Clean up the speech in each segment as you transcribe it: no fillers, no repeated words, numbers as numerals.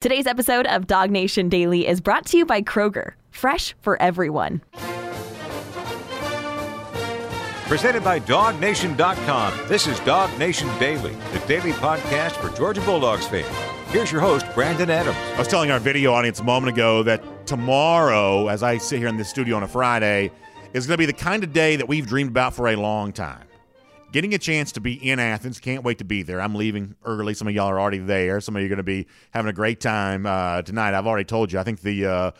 Today's episode of Dog Nation Daily is brought to you by Kroger, fresh for everyone. Presented by DogNation.com, this is Dog Nation Daily, the daily podcast for Georgia Bulldogs fans. Here's your host, Brandon Adams. I was telling our video audience a moment ago that tomorrow, as I sit here in this studio on a Friday, is going to be the kind of day that we've dreamed about for a long time. Getting a chance to be in Athens. Can't wait to be there. I'm leaving early. Some of y'all are already there. Some of you are going to be having a great time tonight. I've already told you. I think the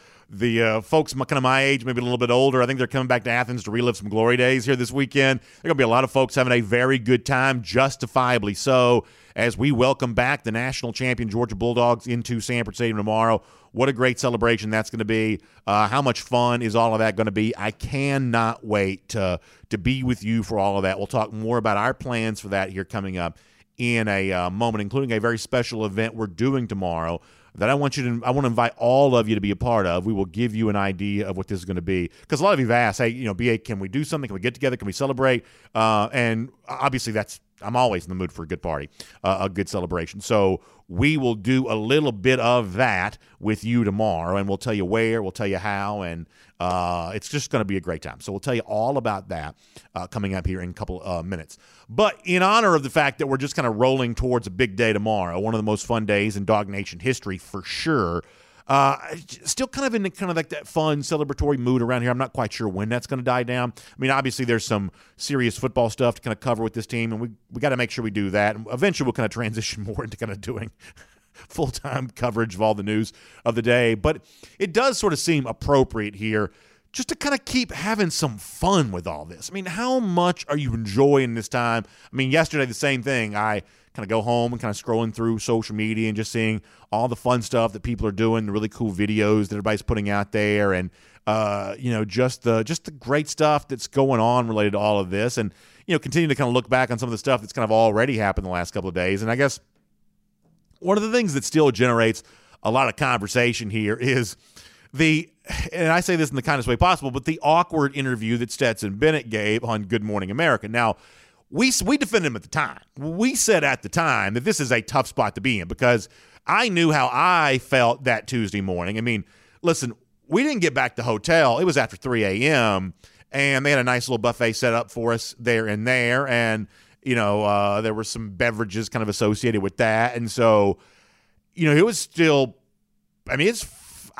folks kind of my age, maybe a little bit older, I think they're coming back to Athens to relive some glory days here this weekend. There are going to be a lot of folks having a very good time, justifiably so, as we welcome back the national champion Georgia Bulldogs into Sanford Stadium tomorrow. What a great celebration that's going to be. How much fun is all of that going to be? I cannot wait to be with you for all of that. We'll talk more about our plans for that here coming up in a moment, including a very special event we're doing tomorrow that I want to invite all of you to be a part of. We will give you an idea of what this is going to be, because a lot of you have asked, hey, BA, can we do something? Can we get together? Can we celebrate? And obviously I'm always in the mood for a good party, a good celebration. So we will do a little bit of that with you tomorrow, and we'll tell you where, we'll tell you how, and it's just going to be a great time. So we'll tell you all about that coming up here in a couple minutes. But in honor of the fact that we're just kind of rolling towards a big day tomorrow, one of the most fun days in Dog Nation history for sure, still kind of in the, kind of like that fun celebratory mood around here. I'm not quite sure when that's going to die down. I mean, obviously there's some serious football stuff to kind of cover with this team, and we got to make sure we do that. And eventually we'll kind of transition more into kind of doing full-time coverage of all the news of the day. But it does sort of seem appropriate here just to kind of keep having some fun with all this. I mean, how much are you enjoying this time? I mean, yesterday, the same thing. I kind of go home and kind of scrolling through social media and just seeing all the fun stuff that people are doing, the really cool videos that everybody's putting out there, and just the great stuff that's going on related to all of this, and continue to kind of look back on some of the stuff that's kind of already happened the last couple of days. And I guess one of the things that still generates a lot of conversation here is and I say this in the kindest way possible, but the awkward interview that Stetson Bennett gave on Good Morning America. Now, we defended him at the time. We said at the time that this is a tough spot to be in, because I knew how I felt that Tuesday morning. I mean, listen, we didn't get back to the hotel. It was after 3 a.m., and they had a nice little buffet set up for us there. And, there were some beverages kind of associated with that. And so, it was still –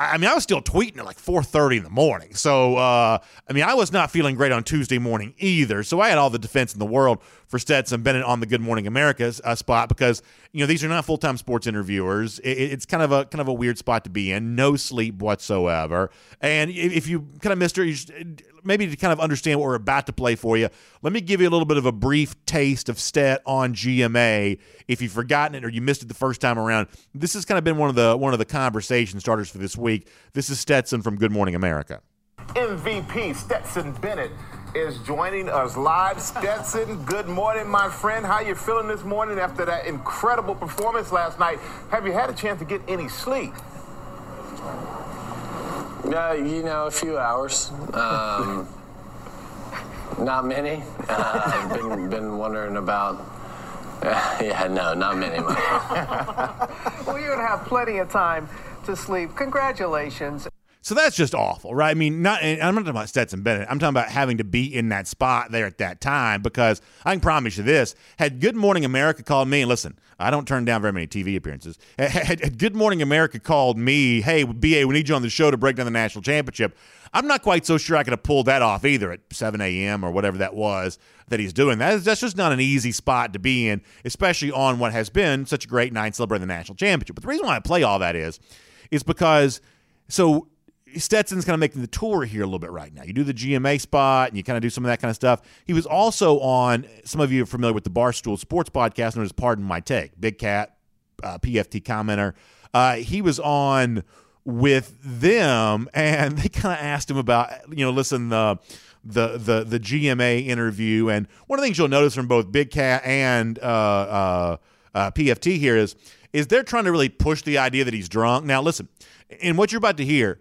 I was still tweeting at like 4:30 in the morning. So, I was not feeling great on Tuesday morning either. So I had all the defense in the world for Stetson Bennett on the Good Morning America spot, because, these are not full-time sports interviewers. It's kind of a weird spot to be in. No sleep whatsoever. And if you kind of missed her, maybe to kind of understand what we're about to play for you, let me give you a little bit of a brief taste of Stet on GMA. If you've forgotten it or you missed it the first time around, this has kind of been one of the conversation starters for this week. This is Stetson from Good Morning America. MVP Stetson Bennett is joining us live. Stetson, good morning, my friend. How you feeling this morning after that incredible performance last night? Have you had a chance to get any sleep? A few hours. Not many. I've been wondering about. Not many. Well, you're gonna have plenty of time to sleep. Congratulations. So that's just awful, right? I mean, I'm not talking about Stetson Bennett. I'm talking about having to be in that spot there at that time, because I can promise you this. Had Good Morning America called me, and listen, I don't turn down very many TV appearances. Had Good Morning America called me, hey, BA, we need you on the show to break down the national championship, I'm not quite so sure I could have pulled that off either at 7 a.m. or whatever that was that he's doing. That's just not an easy spot to be in, especially on what has been such a great night celebrating the national championship. But the reason why I play all that is because so – Stetson's kind of making the tour here a little bit right now. You do the GMA spot, and you kind of do some of that kind of stuff. He was also on, some of you are familiar with the Barstool Sports podcast, known as Pardon My Take, Big Cat, PFT commenter. He was on with them, and they kind of asked him about, listen, the GMA interview. And one of the things you'll notice from both Big Cat and PFT here is they're trying to really push the idea that he's drunk. Now, listen, in what you're about to hear,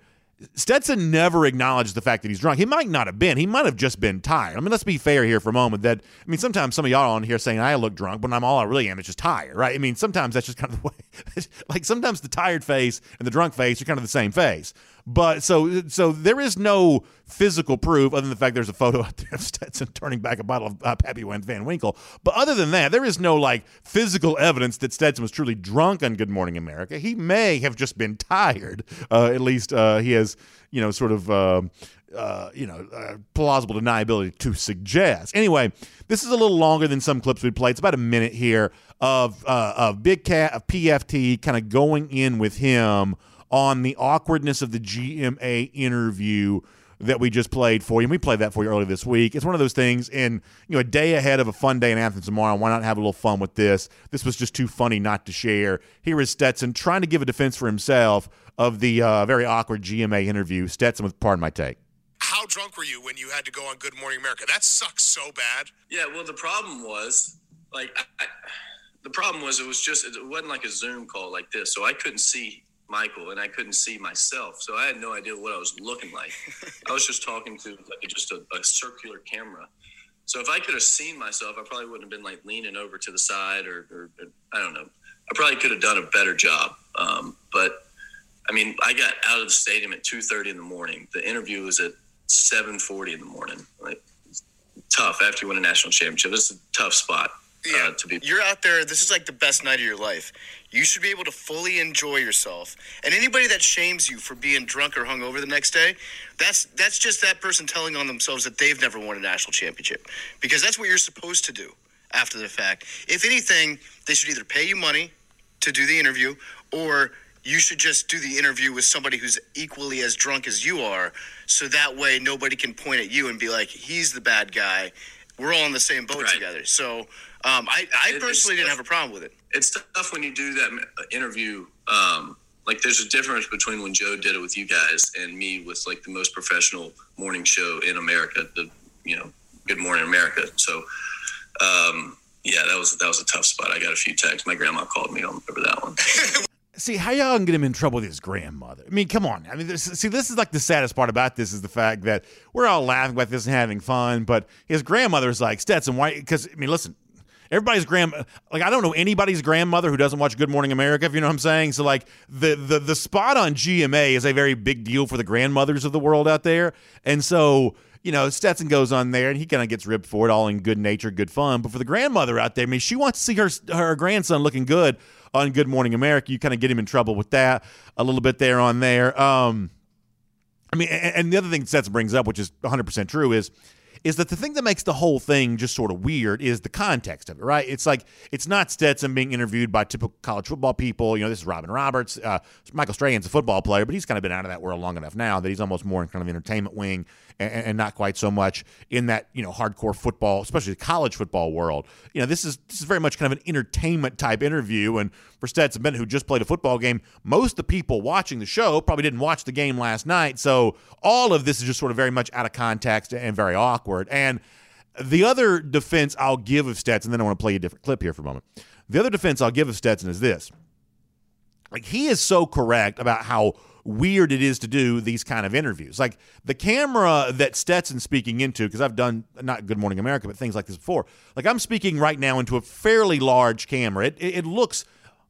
Stetson never acknowledged the fact that he's drunk. He might not have been. He might have just been tired. I mean, let's be fair here for a moment. That I mean, sometimes some of y'all are on here saying I look drunk, but all I really am is just tired, right? I mean, sometimes that's just kind of the way. Like sometimes the tired face and the drunk face are kind of the same face. But so there is no physical proof other than the fact there's a photo out there of Stetson turning back a bottle of Pappy Van Winkle. But other than that, there is no like physical evidence that Stetson was truly drunk on Good Morning America. He may have just been tired. At least he has, sort of, plausible deniability to suggest. Anyway, this is a little longer than some clips we played. It's about a minute here of Big Cat, of PFT, kind of going in with him on the awkwardness of the GMA interview that we just played for you. And we played that for you earlier this week. It's one of those things, and a day ahead of a fun day in Athens tomorrow, why not have a little fun with this? This was just too funny not to share. Here is Stetson trying to give a defense for himself of the very awkward GMA interview. Stetson with Pardon My Take. How drunk were you when you had to go on Good Morning America? That sucks so bad. Yeah, well, the problem was, it was just, it wasn't like a Zoom call like this, so I couldn't see Michael and I couldn't see myself, so I had no idea what I was looking like. I was just talking to just a circular camera, so if I could have seen myself, I probably wouldn't have been like leaning over to the side or I don't know. I probably could have done a better job, but I got out of the stadium at 2:30 in the morning. The interview was at 7:40 in the morning. Like, tough after you win a national championship. This is a tough spot. Yeah, you're out there. This is like the best night of your life. You should be able to fully enjoy yourself. And anybody that shames you for being drunk or hungover the next day, that's just that person telling on themselves that they've never won a national championship, because that's what you're supposed to do after the fact. If anything, they should either pay you money to do the interview, or you should just do the interview with somebody who's equally as drunk as you are, so that way nobody can point at you and be like, he's the bad guy. We're all in the same boat together. So I personally didn't have a problem with it. It's tough when you do that interview. There's a difference between when Joe did it with you guys and me with, the most professional morning show in America, Good Morning America. So, that was a tough spot. I got a few texts. My grandma called me over that one. See, how y'all can get him in trouble with his grandmother? Come on. This is like the saddest part about this is the fact that we're all laughing about this and having fun, but his grandmother's like, Stetson, why? Because, listen, everybody's grandma, I don't know anybody's grandmother who doesn't watch Good Morning America, if you know what I'm saying. So, the spot on GMA is a very big deal for the grandmothers of the world out there. And so, Stetson goes on there, and he kind of gets ripped for it, all in good nature, good fun. But for the grandmother out there, she wants to see her grandson looking good on Good Morning America. You kind of get him in trouble with that a little bit there on there. And the other thing Stetson brings up, which is 100% true, is that the thing that makes the whole thing just sort of weird is the context of it, right? It's it's not Stetson being interviewed by typical college football people. This is Robin Roberts. Michael Strahan's a football player, but he's kind of been out of that world long enough now that he's almost more in kind of entertainment wing and not quite so much in that, hardcore football, especially the college football world. This is very much kind of an entertainment type interview. And for Stetson Bennett, who just played a football game, most of the people watching the show probably didn't watch the game last night. So all of this is just sort of very much out of context and very awkward. And the other defense I'll give of Stetson, and then I want to play a different clip here for a moment. The other defense I'll give of Stetson is this. He is so correct about how weird it is to do these kind of interviews. The camera that Stetson's speaking into, because I've done not Good Morning America, but things like this before. I'm speaking right now into a fairly large camera. It looks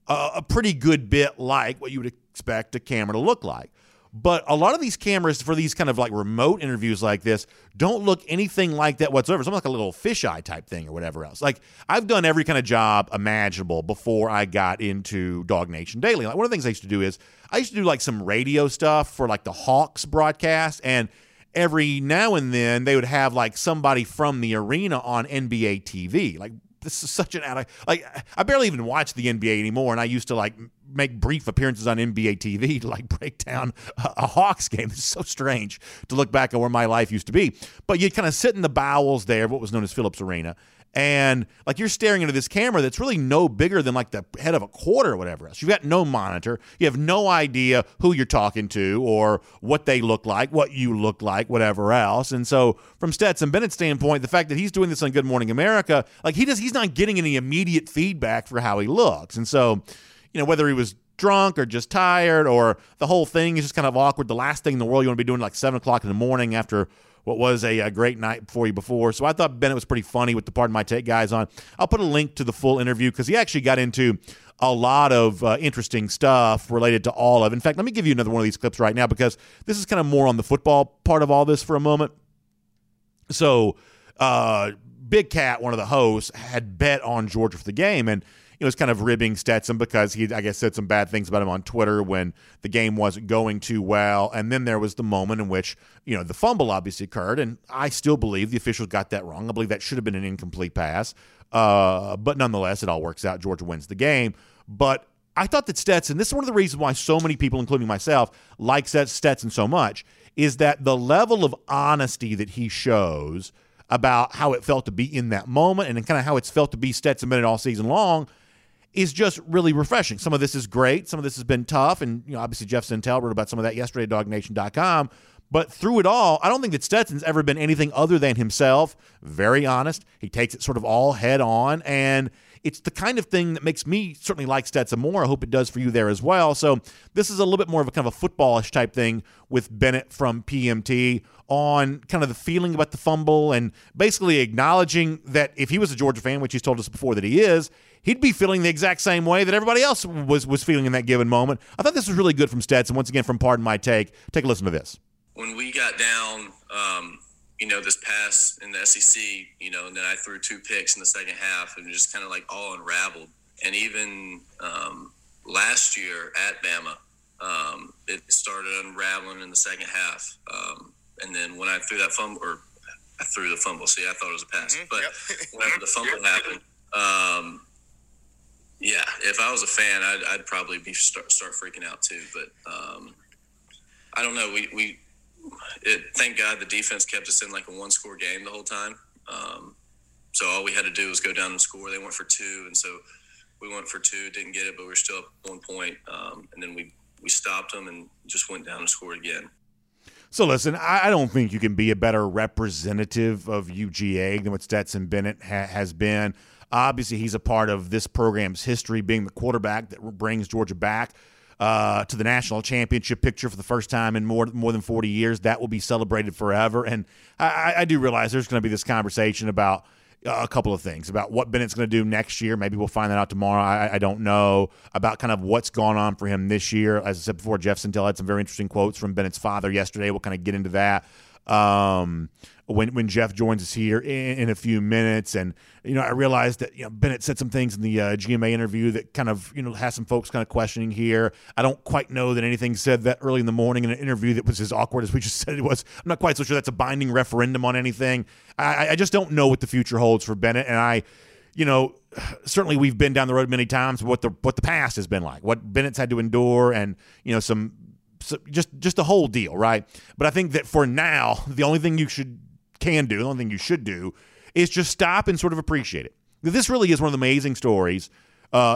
a pretty good bit like what you would expect a camera to look like. But a lot of these cameras for these kind of remote interviews like this don't look anything like that whatsoever. It's almost like a little fisheye type thing or whatever else. I've done every kind of job imaginable before I got into Dog Nation Daily. One of the things I used to do is I used to do some radio stuff for the Hawks broadcast, and every now and then they would have somebody from the arena on NBA TV. This is such an out of I barely even watch the NBA anymore, and I used to make brief appearances on NBA TV to break down a Hawks game. It's so strange to look back at where my life used to be. But you kind of sit in the bowels there of what was known as Phillips Arena, and you're staring into this camera that's really no bigger than the head of a quarter or whatever else. You've got no monitor. You have no idea who you're talking to or what they look like, what you look like, whatever else. And so from Stetson Bennett's standpoint, the fact that he's doing this on Good Morning America, he's not getting any immediate feedback for how he looks. And so whether he was drunk or just tired, or the whole thing is just kind of awkward. The last thing in the world you want to be doing like 7 o'clock in the morning after what was a great night before. So I thought Bennett was pretty funny with the Pardon My Take guys on. I'll put a link to the full interview because he actually got into a lot of interesting stuff related to all of. In fact, let me give you another one of these clips right now because this is kind of more on the football part of all this for a moment. So Big Cat, one of the hosts, had bet on Georgia for the game, and it was kind of ribbing Stetson because he, I guess, said some bad things about him on Twitter when the game wasn't going too well. And then there was the moment in which, you know, the fumble obviously occurred, and I still believe the officials got that wrong. I believe that should have been an incomplete pass. But nonetheless, it all works out. Georgia wins the game. But I thought that Stetson, this is one of the reasons why so many people, including myself, like Stetson so much, is that the level of honesty that he shows about how it felt to be in that moment and kind of how it's felt to be Stetson Bennett all season long is just really refreshing. Some of this is great. Some of this has been tough. And, you know, obviously Jeff Sentell wrote about some of that yesterday at DogNation.com. But through it all, I don't think that Stetson's ever been anything other than himself. Very honest. He takes it sort of all head on. And it's the kind of thing that makes me certainly like Stetson more. I hope it does for you there as well. So this is a little bit more of a kind of a footballish type thing with Bennett from PMT on kind of the feeling about the fumble and basically acknowledging that if he was a Georgia fan, which he's told us before that he is, he'd be feeling the exact same way that everybody else was feeling in that given moment. I thought this was really good from Stetson. Once again, from Pardon My Take, take a listen to this. When we got down, this pass in the SEC, and then I threw 2 picks in the second half and just kind of like all unraveled. And even last year at Bama, it started unraveling in the second half. And then when I threw that fumble, or I threw the fumble. See, I thought it was a pass. Mm-hmm. But when the fumble happened, yeah, if I was a fan, I'd probably be start freaking out too. But I don't know. Thank God the defense kept us in like a 1-score game the whole time. So all we had to do was go down and score. They went for 2, and so we went for 2, didn't get it, but we were still up 1 point. And then we stopped them and just went down and scored again. So, listen, I don't think you can be a better representative of UGA than what Stetson Bennett has been. Obviously, he's a part of this program's history, being the quarterback that brings Georgia back to the national championship picture for the first time in more than 40 years. That will be celebrated forever. And I do realize there's going to be this conversation about a couple of things, about what Bennett's going to do next year. Maybe we'll find that out tomorrow. I don't know, about kind of what's gone on for him this year. As I said before, Jeff Sentell had some very interesting quotes from Bennett's father yesterday. We'll kind of get into that when Jeff joins us here in a few minutes. And, I realized that, Bennett said some things in the GMA interview that kind of, has some folks kind of questioning here. I don't quite know that anything said that early in the morning in an interview that was as awkward as we just said it was. I'm not quite so sure that's a binding referendum on anything. I just don't know what the future holds for Bennett. And certainly we've been down the road many times, what the past has been like, what Bennett's had to endure, and, just the whole deal, right? But I think that for now, the only thing you the only thing you should do is just stop and sort of appreciate it. This really is one of the amazing stories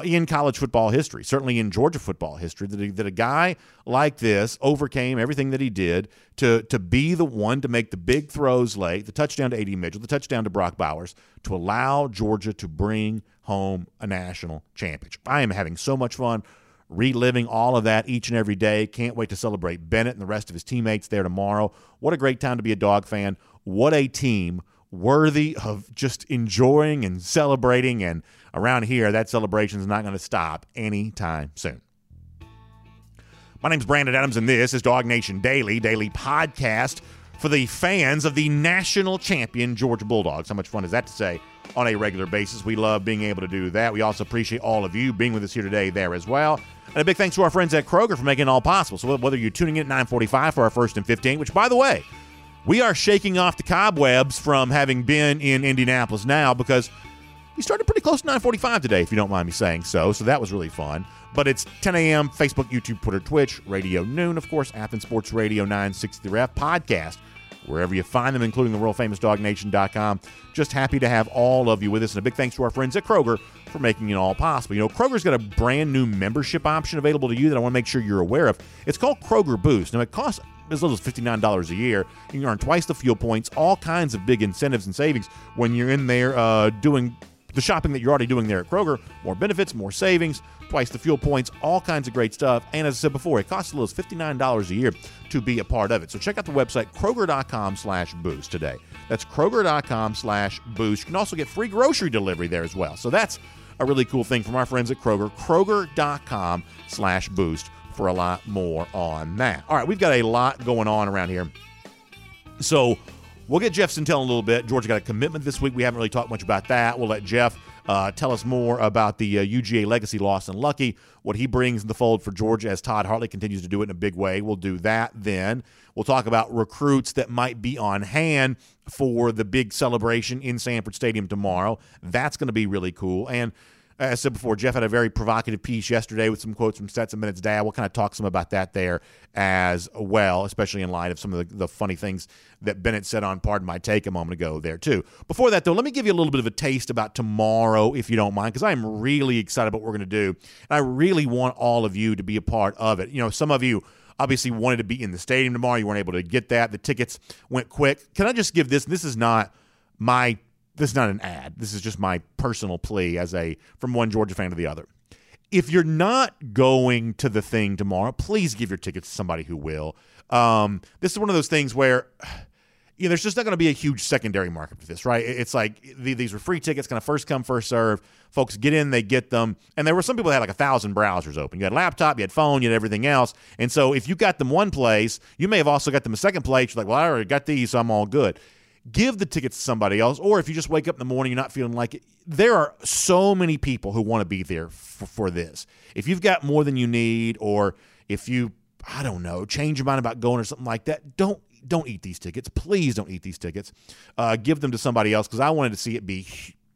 in college football history, certainly in Georgia football history, that a guy like this overcame everything that he did to be the one to make the big throws late, the touchdown to A.D. Mitchell, the touchdown to Brock Bowers, to allow Georgia to bring home a national championship. I am having so much fun reliving all of that each and every day. Can't wait to celebrate Bennett and the rest of his teammates there tomorrow. What a great time to be a Dog fan. What a team, worthy of just enjoying and celebrating. And around here, that celebration is not going to stop anytime soon. My name's Brandon Adams, and this is Dog Nation Daily, daily podcast for the fans of the national champion Georgia Bulldogs. How much fun is that to say on a regular basis? We love being able to do that. We also appreciate all of you being with us here today there as well. And a big thanks to our friends at Kroger for making it all possible. So whether you're tuning in at 9:45 for our First and 15, which, by the way, we are shaking off the cobwebs from having been in Indianapolis now, because we started pretty close to 9:45 today, if you don't mind me saying so. So that was really fun. But it's 10 a.m., Facebook, YouTube, Twitter, Twitch, Radio Noon, of course, Athens Sports Radio 960 Ref, podcast, wherever you find them, including the world-famous DogNation.com. Just happy to have all of you with us. And a big thanks to our friends at Kroger for making it all possible. Kroger's got a brand new membership option available to you that I want to make sure you're aware of. It's called Kroger Boost. Now, it costs as little as $59 a year. You can earn twice the fuel points, all kinds of big incentives and savings when you're in there doing the shopping that you're already doing there at Kroger. More benefits, more savings, twice the fuel points, all kinds of great stuff. And as I said before, it costs as little as $59 a year to be a part of it. So check out the website, Kroger.com/boost today. That's Kroger.com/boost. You can also get free grocery delivery there as well. So that's a really cool thing from our friends at Kroger. Kroger.com/boost for a lot more on that. All right, we've got a lot going on around here. So we'll get Jeff Sentell in a little bit. Georgia got a commitment this week. We haven't really talked much about that. We'll let Jeff tell us more about the UGA legacy, Lawson Luckie, what he brings in the fold for Georgia as Todd Hartley continues to do it in a big way. We'll do that then. We'll talk about recruits that might be on hand for the big celebration in Sanford Stadium tomorrow. That's going to be really cool. And as I said before, Jeff had a very provocative piece yesterday with some quotes from Stetson Bennett's dad. We'll kind of talk some about that there as well, especially in light of some of the funny things that Bennett said on Pardon My Take a moment ago there too. Before that, though, let me give you a little bit of a taste about tomorrow, if you don't mind, because I'm really excited about what we're going to do. And I really want all of you to be a part of it. You know, some of you obviously wanted to be in the stadium tomorrow. You weren't able to get that. The tickets went quick. Can I just give this? This is not an ad. This is just my personal plea from one Georgia fan to the other. If you're not going to the thing tomorrow, please give your tickets to somebody who will. This is one of those things where there's just not going to be a huge secondary market for this, right? It's like these were free tickets, kind of first come, first serve. Folks get in, they get them. And there were some people that had like 1,000 browsers open. You had a laptop, you had phone, you had everything else. And so if you got them one place, you may have also got them a second place. You're like, well, I already got these, so I'm all good. Give the tickets to somebody else, or if you just wake up in the morning, you're not feeling like it. There are so many people who want to be there for this. If you've got more than you need, or if you, I don't know, change your mind about going or something like that, don't eat these tickets. Please don't eat these tickets. Give them to somebody else, because I wanted to see it be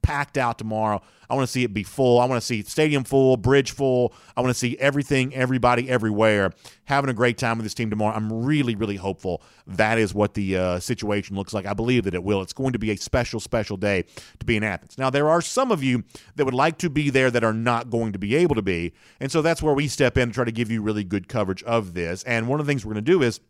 packed out tomorrow. I want to see it be full. I want to see stadium full, bridge full. I want to see everything, everybody, everywhere. Having a great time with this team tomorrow. I'm really, really hopeful that is what the situation looks like. I believe that it will. It's going to be a special, special day to be in Athens. Now, there are some of you that would like to be there that are not going to be able to be, and so that's where we step in and try to give you really good coverage of this. And one of the things we're going to do is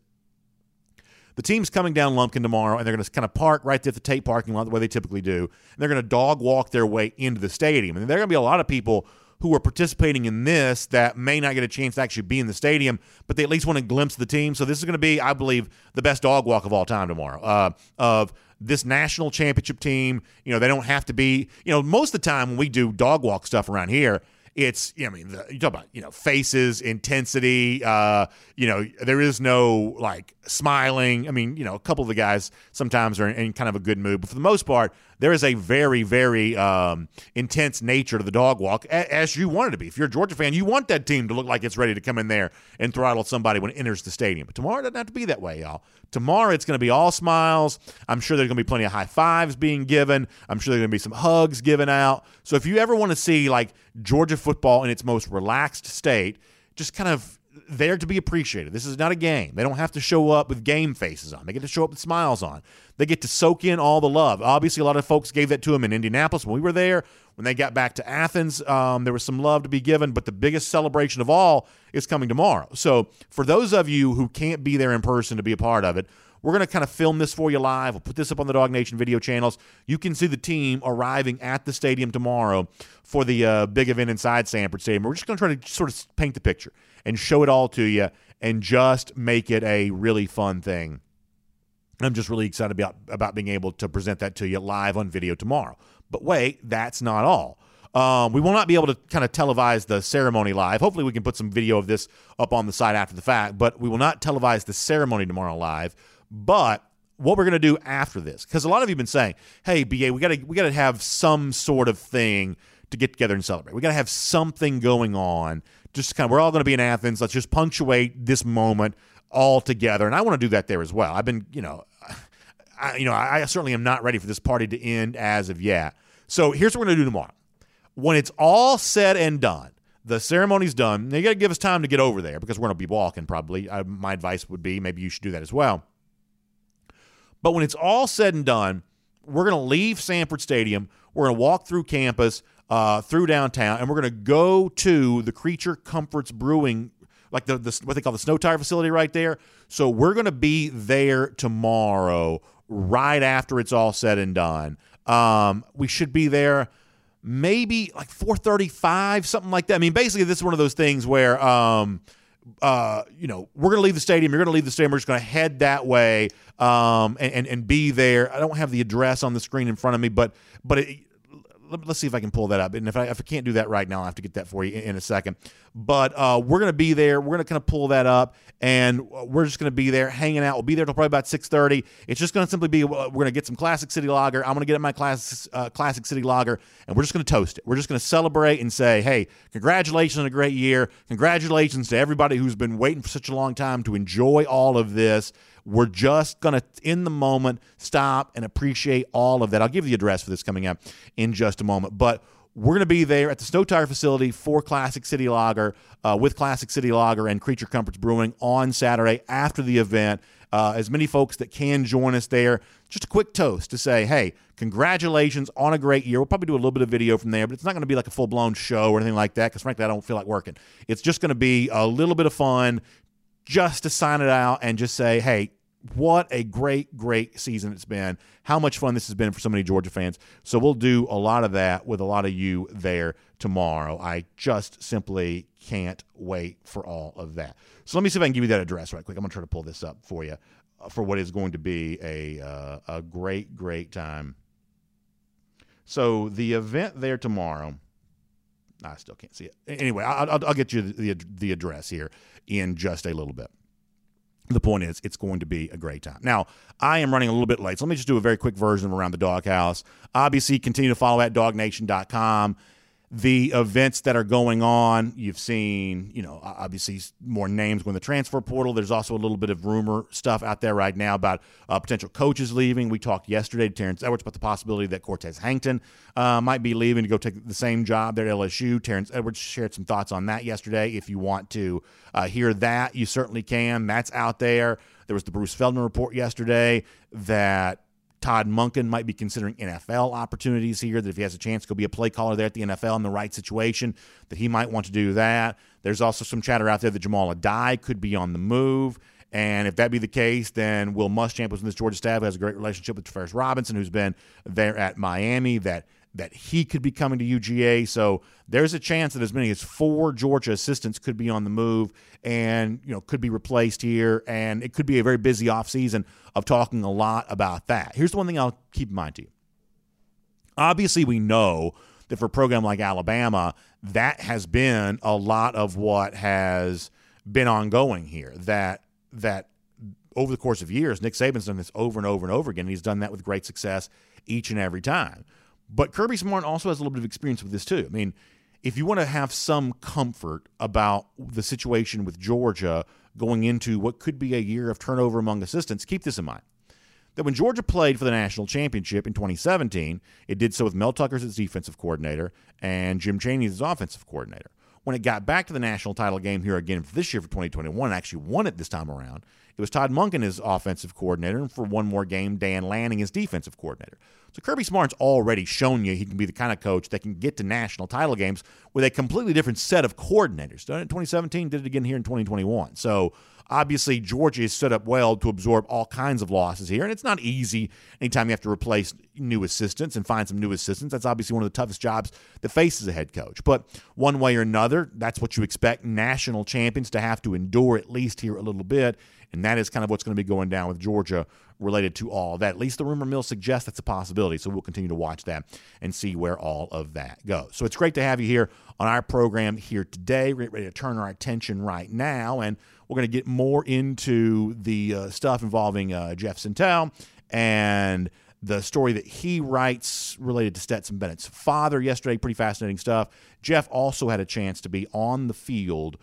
the team's coming down Lumpkin tomorrow, and they're going to kind of park right there at the Tate parking lot the way they typically do, and they're going to dog walk their way into the stadium. And there are going to be a lot of people who are participating in this that may not get a chance to actually be in the stadium, but they at least want to glimpse the team. So this is going to be, I believe, the best dog walk of all time tomorrow of this national championship team. You know, they don't have to be – most of the time when we do dog walk stuff around here, it's, you talk about, faces, intensity, there is no, smiling. A couple of the guys sometimes are in kind of a good mood. But for the most part, there is a very, very intense nature to the dog walk, as you want it to be. If you're a Georgia fan, you want that team to look like it's ready to come in there and throttle somebody when it enters the stadium. But tomorrow, it doesn't have to be that way, y'all. Tomorrow, it's going to be all smiles. I'm sure there's going to be plenty of high fives being given. I'm sure there's going to be some hugs given out. So if you ever want to see, Georgia football in its most relaxed state, just kind of there to be appreciated. This is not a game. They don't have to show up with game faces on. They get to show up with smiles on. They get to soak in all the love. Obviously, a lot of folks gave that to them in Indianapolis when we were there. When they got back to Athens, there was some love to be given, but the biggest celebration of all is coming tomorrow. So for those of you who can't be there in person to be a part of it, we're going to kind of film this for you live. We'll put this up on the Dog Nation video channels. You can see the team arriving at the stadium tomorrow for the big event inside Sanford Stadium. We're just going to try to sort of paint the picture and show it all to you and just make it a really fun thing. I'm just really excited about being able to present that to you live on video tomorrow. But wait, that's not all. We will not be able to kind of televise the ceremony live. Hopefully we can put some video of this up on the site after the fact, but we will not televise the ceremony tomorrow live. But what we're going to do after this, because a lot of you have been saying, hey, BA, we got to have some sort of thing to get together and celebrate. We got to have something going on. Just kind of, we're all going to be in Athens. Let's just punctuate this moment all together. And I want to do that there as well. I've been, I certainly am not ready for this party to end as of yet. So here's what we're going to do tomorrow. When it's all said and done, the ceremony's done. Now, you got to give us time to get over there because we're going to be walking probably. My advice would be maybe you should do that as well. But when it's all said and done, we're going to leave Sanford Stadium. We're going to walk through campus, through downtown, and we're going to go to the Creature Comforts Brewing, what they call the snow tire facility right there. So we're going to be there tomorrow right after it's all said and done. We should be there maybe like 4:35, something like that. I mean, basically, this is one of those things where, we're going to leave the stadium. You're going to leave the stadium. We're just going to head that way and be there. I don't have the address on the screen in front of me, but let's see if I can pull that up. And if I can't do that right now, I'll have to get that for you in a second. But we're going to be there. We're going to kind of pull that up, and we're just going to be there hanging out. We'll be there till probably about 6:30. It's just going to simply be we're going to get some Classic City Lager. I'm going to get my Classic City Lager, and we're just going to toast it. We're just going to celebrate and say, hey, congratulations on a great year. Congratulations to everybody who's been waiting for such a long time to enjoy all of this. We're just going to, in the moment, stop and appreciate all of that. I'll give you the address for this coming up in just a moment. But we're going to be there at the Snow Tire facility for Classic City Lager, with Classic City Lager and Creature Comforts Brewing on Saturday after the event. As many folks that can join us there, just a quick toast to say, hey, congratulations on a great year. We'll probably do a little bit of video from there, but it's not going to be like a full-blown show or anything like that because, frankly, I don't feel like working. It's just going to be a little bit of fun just to sign it out and just say, hey, what a great, great season it's been. How much fun this has been for so many Georgia fans. So we'll do a lot of that with a lot of you there tomorrow. I just simply can't wait for all of that. So let me see if I can give you that address right quick. I'm going to try to pull this up for you for what is going to be a great, great time. So the event there tomorrow, I still can't see it. Anyway, I'll get you the address here in just a little bit. The point is, it's going to be a great time. Now, I am running a little bit late, so let me just do a very quick version of Around the Doghouse. Obviously, continue to follow at DogNation.com. The events that are going on, you've seen, obviously more names going to the transfer portal. There's also a little bit of rumor stuff out there right now about potential coaches leaving. We talked yesterday to Terrence Edwards about the possibility that Cortez Hankton might be leaving to go take the same job there at LSU. Terrence Edwards shared some thoughts on that yesterday. If you want to hear that, you certainly can. That's out there. There was the Bruce Feldman report yesterday that Todd Monken might be considering NFL opportunities here, that if he has a chance to go be a play caller there at the NFL in the right situation, that he might want to do that. There's also some chatter out there that Jamal Adai could be on the move. And if that be the case, then Will Muschamp was in this Georgia staff, who has a great relationship with Traverse Robinson, who's been there at Miami, that he could be coming to UGA. So there's a chance that as many as 4 Georgia assistants could be on the move and, could be replaced here. And it could be a very busy offseason of talking a lot about that. Here's the one thing I'll keep in mind to you. Obviously, we know that for a program like Alabama, that has been a lot of what has been ongoing here, that over the course of years, Nick Saban's done this over and over and over again, and he's done that with great success each and every time. But Kirby Smart also has a little bit of experience with this too. I mean, if you want to have some comfort about the situation with Georgia going into what could be a year of turnover among assistants, keep this in mind. That when Georgia played for the national championship in 2017, it did so with Mel Tucker as its defensive coordinator and Jim Chaney as its offensive coordinator. When it got back to the national title game here again for this year for 2021, and actually won it this time around, it was Todd Monken as offensive coordinator, and for one more game, Dan Lanning as defensive coordinator. So Kirby Smart's already shown you he can be the kind of coach that can get to national title games with a completely different set of coordinators. Done it in 2017, did it again here in 2021. So obviously Georgia is set up well to absorb all kinds of losses here, and it's not easy anytime you have to replace new assistants and find some new assistants. That's obviously one of the toughest jobs that faces a head coach. But one way or another, that's what you expect national champions to have to endure, at least here a little bit, and that is kind of what's going to be going down with Georgia related to all that. At least the rumor mill suggests that's a possibility, so we'll continue to watch that and see where all of that goes. So it's great to have you here on our program here today. We're ready to turn our attention right now, and we're going to get more into the stuff involving Jeff Sentell and the story that he writes related to Stetson Bennett's father yesterday. Pretty fascinating stuff. Jeff also had a chance to be on the field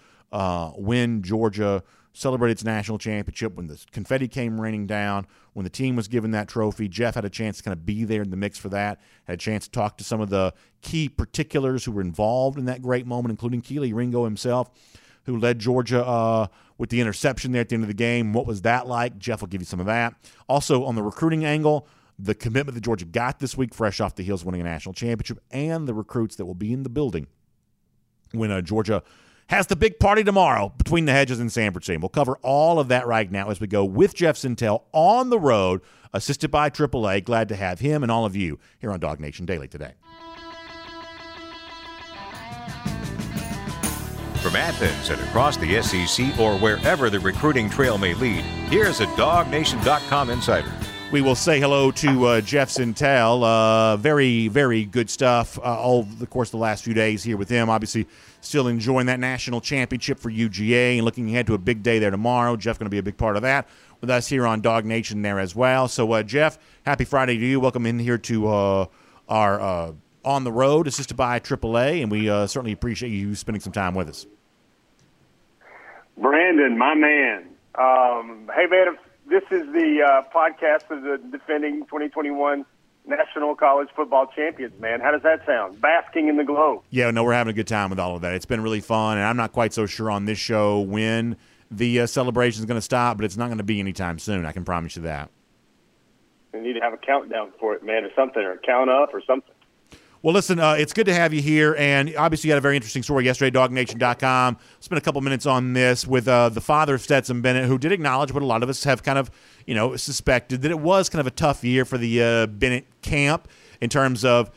when Georgia celebrated its national championship, when the confetti came raining down, when the team was given that trophy. Jeff had a chance to kind of be there in the mix for that, had a chance to talk to some of the key particulars who were involved in that great moment, including Kelee Ringo himself, who led Georgia with the interception there at the end of the game. What was that like? Jeff will give you some of that. Also, on the recruiting angle, the commitment that Georgia got this week, fresh off the heels of winning a national championship, and the recruits that will be in the building when Georgia has the big party tomorrow between the hedges in Sanford Stadium. We'll cover all of that right now as we go with Jeff Sentell on the road, assisted by AAA. Glad to have him and all of you here on Dog Nation Daily today. from Athens and across the SEC or wherever the recruiting trail may lead, here's a DogNation.com insider. We will say hello to Jeff Sentell. Very, very good stuff all of the course of the last few days here with him. Obviously, still enjoying that national championship for UGA and looking ahead to a big day there tomorrow. Jeff going to be a big part of that with us here on Dog Nation there as well. So, Jeff, happy Friday to you. Welcome in here to our On the Road, assisted by AAA, and we certainly appreciate you spending some time with us. Brandon, my man. Hey, man. This is the podcast of the defending 2021 National College Football Champions, man. How does that sound? Basking in the glow. Yeah, no, we're having a good time with all of that. It's been really fun, and I'm not quite so sure on this show when the celebration is going to stop, but it's not going to be anytime soon. I can promise you that. We need to have a countdown for it, man, or something, or a count up or something. Well, listen, it's good to have you here, and obviously you had a very interesting story yesterday, DogNation.com. Spent a couple minutes on this with the father of Stetson Bennett, who did acknowledge what a lot of us have kind of, you know, suspected, that it was kind of a tough year for the Bennett camp in terms of,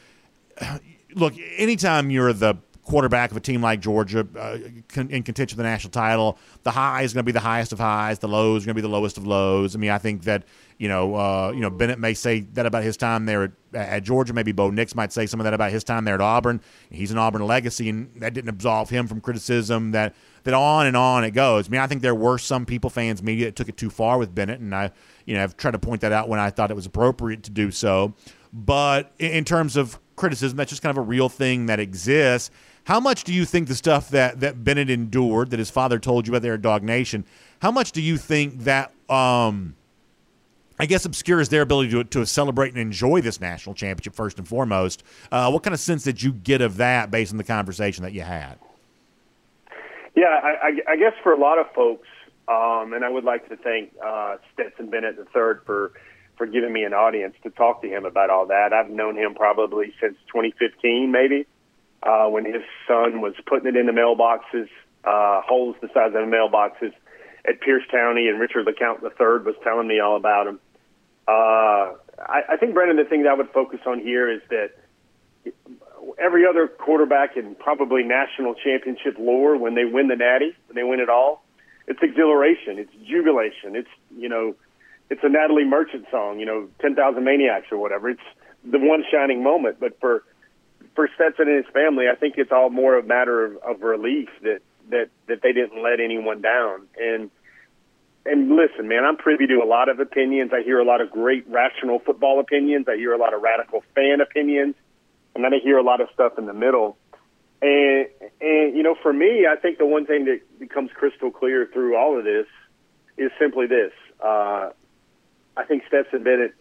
look, anytime you're the quarterback of a team like Georgia in contention for the national title, the high is going to be the highest of highs, the low is going to be the lowest of lows. I mean, I think that, you know, Bennett may say that about his time there at Georgia. Maybe Bo Nix might say some of that about his time there at Auburn. He's an Auburn legacy, and that didn't absolve him from criticism. That on and on it goes. I mean, I think there were some people, fans, media, that took it too far with Bennett, and I, you know, I've tried to point that out when I thought it was appropriate to do so. But in terms of criticism, that's just kind of a real thing that exists. How much do you think the stuff that Bennett endured, that his father told you about there at Dog Nation, how much do you think that, I guess, obscures their ability to celebrate and enjoy this national championship first and foremost? What kind of sense did you get of that based on the conversation that you had? Yeah, I guess for a lot of folks, and I would like to thank Stetson Bennett III for giving me an audience to talk to him about all that. I've known him probably since 2015, maybe. When his son was putting it in the mailboxes, holes the size of the mailboxes at Pierce County, and Richard LeCount III was telling me all about him. I think, Brandon, the thing that I would focus on here is that every other quarterback in probably national championship lore, when they win the Natty, when they win it all, it's exhilaration, it's jubilation, it's, you know, it's a Natalie Merchant song, you know, 10,000 Maniacs or whatever. It's the one shining moment, but for Stetson and his family, I think it's all more a matter of relief that they didn't let anyone down. And listen, man, I'm privy to a lot of opinions. I hear a lot of great rational football opinions. I hear a lot of radical fan opinions. And then I hear a lot of stuff in the middle. And you know, for me, I think the one thing that becomes crystal clear through all of this is simply this. I think Stetson Bennett,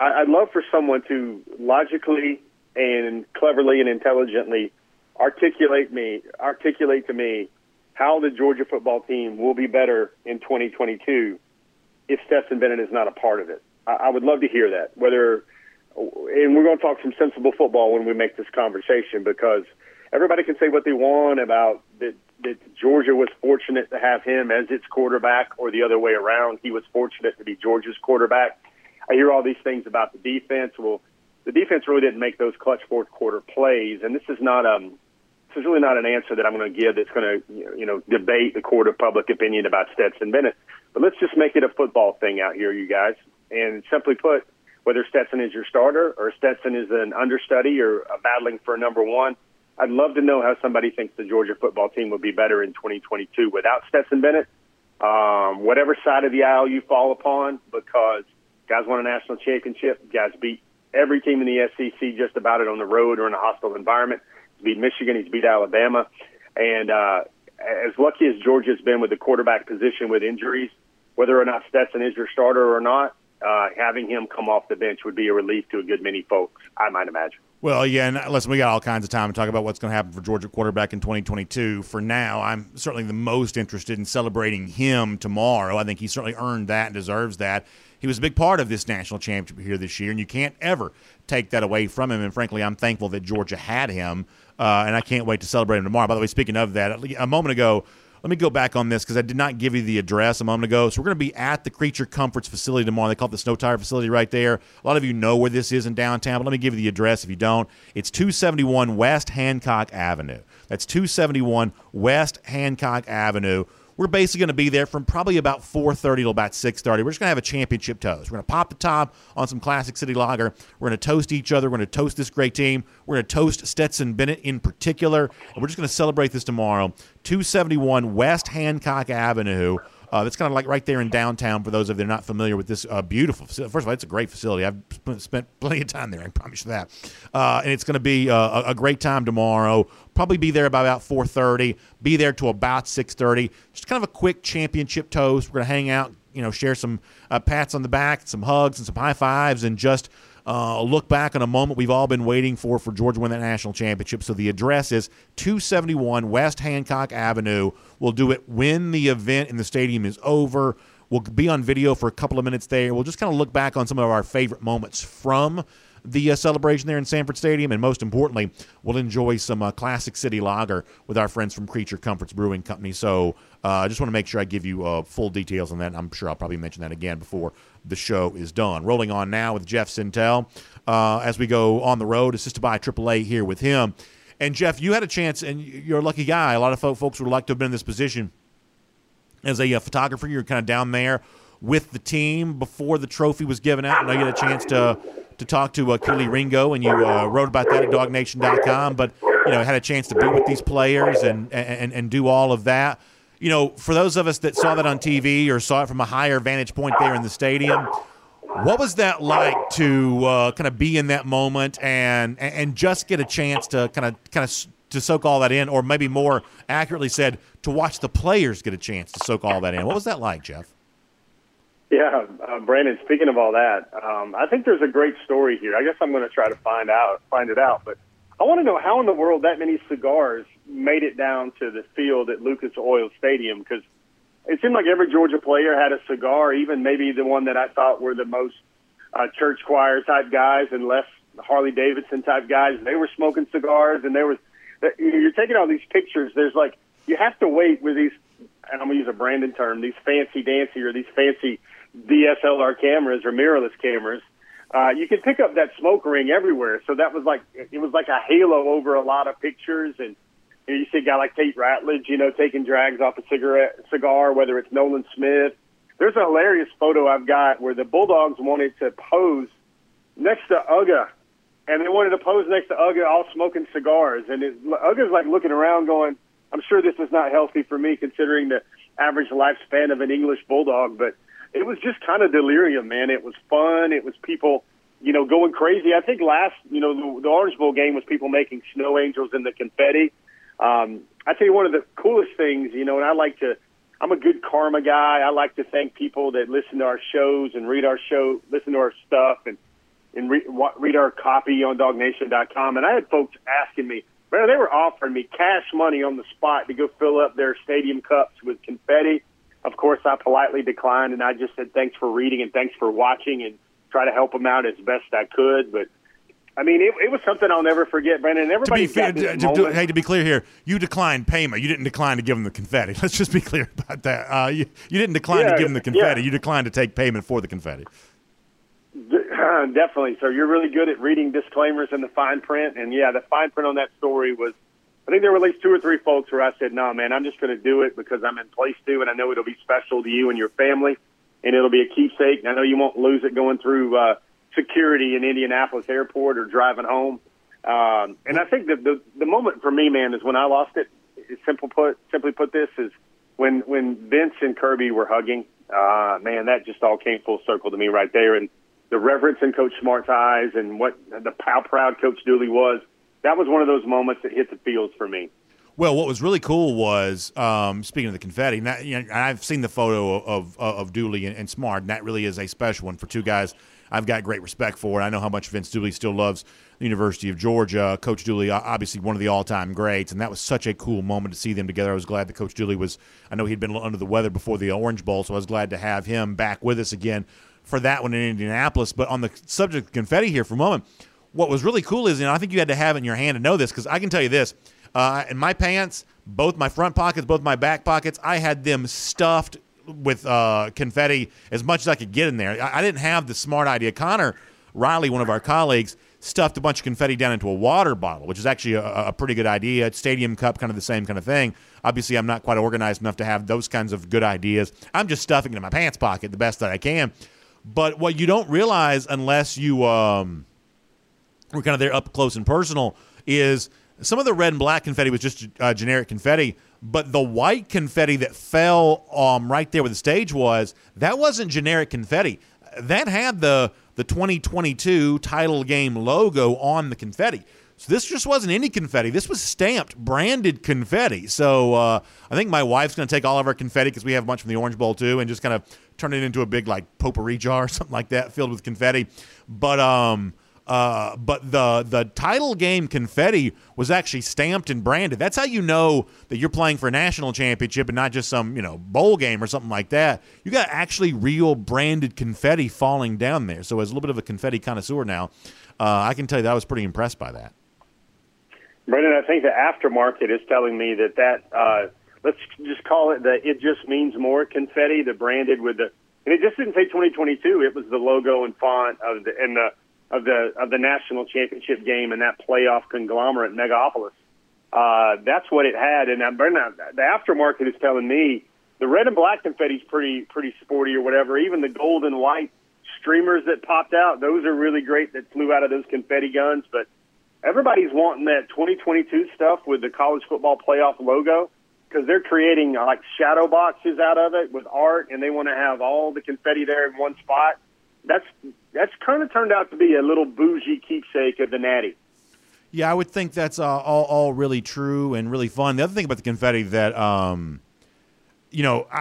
I'd love for someone to logically and cleverly and intelligently articulate to me how the Georgia football team will be better in 2022 if Stetson Bennett is not a part of it. I would love to hear that. And we're going to talk some sensible football when we make this conversation, because everybody can say what they want about that Georgia was fortunate to have him as its quarterback, or the other way around, he was fortunate to be Georgia's quarterback. I hear all these things about the defense. Well, the defense really didn't make those clutch fourth quarter plays, and this is really not an answer that I'm going to give that's going to, you know, debate the court of public opinion about Stetson Bennett. But let's just make it a football thing out here, you guys. And simply put, whether Stetson is your starter or Stetson is an understudy or battling for a number one, I'd love to know how somebody thinks the Georgia football team would be better in 2022 without Stetson Bennett, whatever side of the aisle you fall upon, because guys won a national championship, guys beat every team in the SEC just about it on the road or in a hostile environment. He's beat Michigan. He's beat Alabama. And as lucky as Georgia's been with the quarterback position with injuries, whether or not Stetson is your starter or not, having him come off the bench would be a relief to a good many folks, I might imagine. Well, yeah, and listen, we got all kinds of time to talk about what's going to happen for Georgia quarterback in 2022. For now, I'm certainly the most interested in celebrating him tomorrow. I think he certainly earned that and deserves that. He was a big part of this national championship here this year, and you can't ever take that away from him. And frankly, I'm thankful that Georgia had him, and I can't wait to celebrate him tomorrow. By the way, speaking of that, a moment ago, let me go back on this because I did not give you the address a moment ago. So we're going to be at the Creature Comforts facility tomorrow. They call it the Snow Tire facility right there. A lot of you know where this is in downtown, but let me give you the address if you don't. It's 271 West Hancock Avenue. That's 271 West Hancock Avenue. We're basically going to be there from probably about 4:30 till about 6:30. We're just going to have a championship toast. We're going to pop the top on some Classic City Lager. We're going to toast each other. We're going to toast this great team. We're going to toast Stetson Bennett in particular. And we're just going to celebrate this tomorrow. 271 West Hancock Avenue. That's kind of like right there in downtown for those of you that are not familiar with this beautiful facility. First of all, it's a great facility. I've spent plenty of time there, I promise you that. And it's going to be a great time tomorrow. Probably be there by about 4:30, be there till about 6:30. Just kind of a quick championship toast. We're going to hang out, share some pats on the back, some hugs and some high fives, and just look back on a moment we've all been waiting for Georgia to win that national championship. So the address is 271 West Hancock Avenue. We'll do it when the event in the stadium is over. We'll be on video for a couple of minutes there. We'll just kind of look back on some of our favorite moments from the celebration there in Sanford Stadium, and most importantly, we'll enjoy some Classic City Lager with our friends from Creature Comforts Brewing Company. So I just want to make sure I give you full details on that. I'm sure I'll probably mention that again before the show is done. Rolling on now with Jeff Sentell as we go on the road, assisted by AAA here with him. And, Jeff, you had a chance, and you're a lucky guy. A lot of folks would like to have been in this position. As a photographer, you're kind of down there with the team before the trophy was given out. And I get a chance to talk to Kelee Ringo, and you wrote about that at DogNation.com, but, had a chance to be with these players and do all of that. For those of us that saw that on TV or saw it from a higher vantage point there in the stadium, what was that like to kind of be in that moment and just get a chance to kind of to soak all that in, or maybe more accurately said, to watch the players get a chance to soak all that in? What was that like, Jeff? Yeah, Brandon, speaking of all that, I think there's a great story here. I guess I'm going to try to find it out. But I want to know how in the world that many cigars made it down to the field at Lucas Oil Stadium, because it seemed like every Georgia player had a cigar, even maybe the one that I thought were the most church choir-type guys and less Harley-Davidson-type guys. They were smoking cigars, and you're taking all these pictures. There's like, you have to wait with these, and I'm going to use a Brandon term, these fancy-dancy or these fancy DSLR cameras or mirrorless cameras, you can pick up that smoke ring everywhere. So that was like, it was like a halo over a lot of pictures. And you see a guy like Tate Ratledge, taking drags off a cigar, whether it's Nolan Smith. There's a hilarious photo I've got where the Bulldogs wanted to pose next to Uggah, and they wanted to pose next to Uggah all smoking cigars. And Uggah's like looking around going, I'm sure this is not healthy for me considering the average lifespan of an English Bulldog, but it was just kind of delirium, man. It was fun. It was people, going crazy. I think last, the Orange Bowl game was people making snow angels in the confetti. I tell you, one of the coolest things, and I'm a good karma guy. I like to thank people that listen to our shows and read our show, listen to our stuff, and read our copy on DogNation.com. And I had folks asking me, man, they were offering me cash money on the spot to go fill up their stadium cups with confetti. Of course, I politely declined, and I just said thanks for reading and thanks for watching and try to help them out as best I could. But, I mean, it was something I'll never forget, Brandon. To be clear here, you declined payment. You didn't decline to give them the confetti. Let's just be clear about that. You didn't decline to give them the confetti. Yeah. You declined to take payment for the confetti. Definitely. So you're really good at reading disclaimers and the fine print. And, yeah, the fine print on that story was – I think there were at least two or three folks where I said, no, man, I'm just going to do it because I'm in place to, and I know it'll be special to you and your family, and it'll be a keepsake, and I know you won't lose it going through security in Indianapolis Airport or driving home. And I think that the moment for me, man, is when I lost it, is when Vince and Kirby were hugging. Man, that just all came full circle to me right there. And the reverence in Coach Smart's eyes and how proud Coach Dooley was. That was one of those moments that hit the fields for me. Well, what was really cool was, speaking of the confetti, I've seen the photo of Dooley and Smart, and that really is a special one for two guys I've got great respect for. And I know how much Vince Dooley still loves the University of Georgia. Coach Dooley, obviously one of the all-time greats, and that was such a cool moment to see them together. I was glad that Coach Dooley was – I know he'd been under the weather before the Orange Bowl, so I was glad to have him back with us again for that one in Indianapolis. But on the subject of confetti here for a moment – what was really cool is, I think you had to have it in your hand to know this, because I can tell you this, in my pants, both my front pockets, both my back pockets, I had them stuffed with confetti as much as I could get in there. I didn't have the smart idea. Connor Riley, one of our colleagues, stuffed a bunch of confetti down into a water bottle, which is actually a pretty good idea. It's Stadium Cup, kind of the same kind of thing. Obviously, I'm not quite organized enough to have those kinds of good ideas. I'm just stuffing it in my pants pocket the best that I can. But what you don't realize unless you were kind of there up close and personal is some of the red and black confetti was just generic confetti. But the white confetti that fell right there where the stage was, that wasn't generic confetti. That had the 2022 title game logo on the confetti. So this just wasn't any confetti. This was stamped, branded confetti. So I think my wife's going to take all of our confetti, because we have a bunch from the Orange Bowl too, and just kind of turn it into a big like potpourri jar or something like that filled with confetti. But the title game confetti was actually stamped and branded. That's how you know that you're playing for a national championship and not just some, you know, bowl game or something like that. You got actually real branded confetti falling down there. So as a little bit of a confetti connoisseur now, I can tell you that I was pretty impressed by that. Brendan, I think the aftermarket is telling me that let's just call it the It Just Means More confetti, the branded with the, and it just didn't say 2022. It was the logo and font of the, and the, of the national championship game and that playoff conglomerate megapolis. That's what it had. And the aftermarket is telling me the red and black confetti is pretty sporty or whatever. Even the gold and white streamers that popped out, those are really great that flew out of those confetti guns. But everybody's wanting that 2022 stuff with the college football playoff logo, because they're creating like shadow boxes out of it with art, and they want to have all the confetti there in one spot. That's kind of turned out to be a little bougie keepsake of the Natty. Yeah, I would think that's all really true and really fun. The other thing about the confetti that, I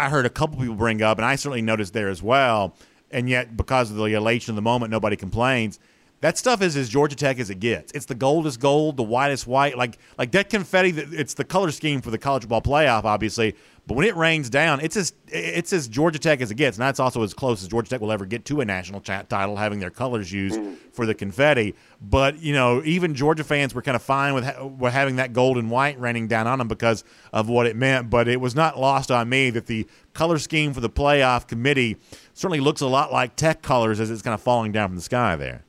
heard a couple people bring up, and I certainly noticed there as well, and yet because of the elation of the moment, nobody complains. That stuff is as Georgia Tech as it gets. It's the goldest gold, the whitest white. Like that confetti, it's the color scheme for the college football playoff, obviously. But when it rains down, it's as Georgia Tech as it gets. And that's also as close as Georgia Tech will ever get to a national title, having their colors used for the confetti. But, even Georgia fans were kind of fine with having that gold and white raining down on them because of what it meant. But it was not lost on me that the color scheme for the playoff committee certainly looks a lot like Tech colors as it's kind of falling down from the sky there.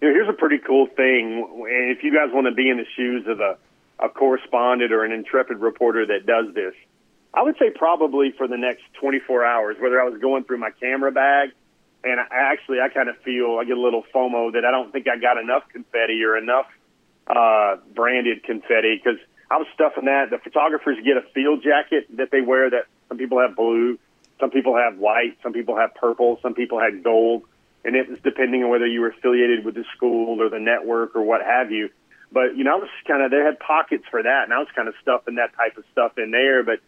Here's a pretty cool thing. If you guys want to be in the shoes of a correspondent or an intrepid reporter that does this, I would say probably for the next 24 hours, whether I was going through my camera bag, and I kind of feel, I get a little FOMO that I don't think I got enough confetti or enough branded confetti, because I was stuffing that. The photographers get a field jacket that they wear that some people have blue, some people have white, some people have purple, some people had gold. And it was depending on whether you were affiliated with the school or the network or what have you. But, I was they had pockets for that, and I was kind of stuffing that type of stuff in there. But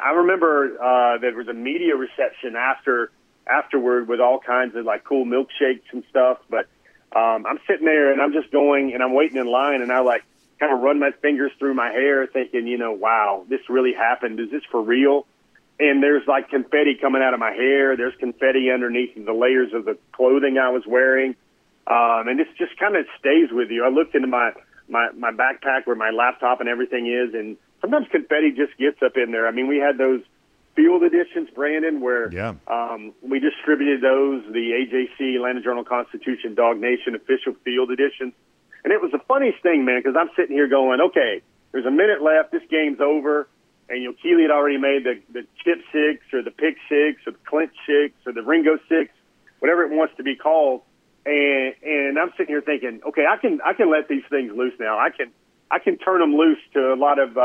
I remember there was a media reception afterward with all kinds of, like, cool milkshakes and stuff. But I'm sitting there, and I'm just going, and I'm waiting in line, and I, like, kind of run my fingers through my hair thinking, wow, this really happened. Is this for real? And there's, like, confetti coming out of my hair. There's confetti underneath the layers of the clothing I was wearing. And this just kind of stays with you. I looked into my backpack where my laptop and everything is, and sometimes confetti just gets up in there. I mean, we had those field editions, Brandon, where we distributed those, the AJC, Atlanta Journal-Constitution, Dog Nation official field editions. And it was the funniest thing, man, because I'm sitting here going, okay, there's a minute left. This game's over. And, Kelee had already made the chip six or the pick six or the Clint six or the Ringo six, whatever it wants to be called. And I'm sitting here thinking, okay, I can let these things loose now. I can turn them loose to a lot of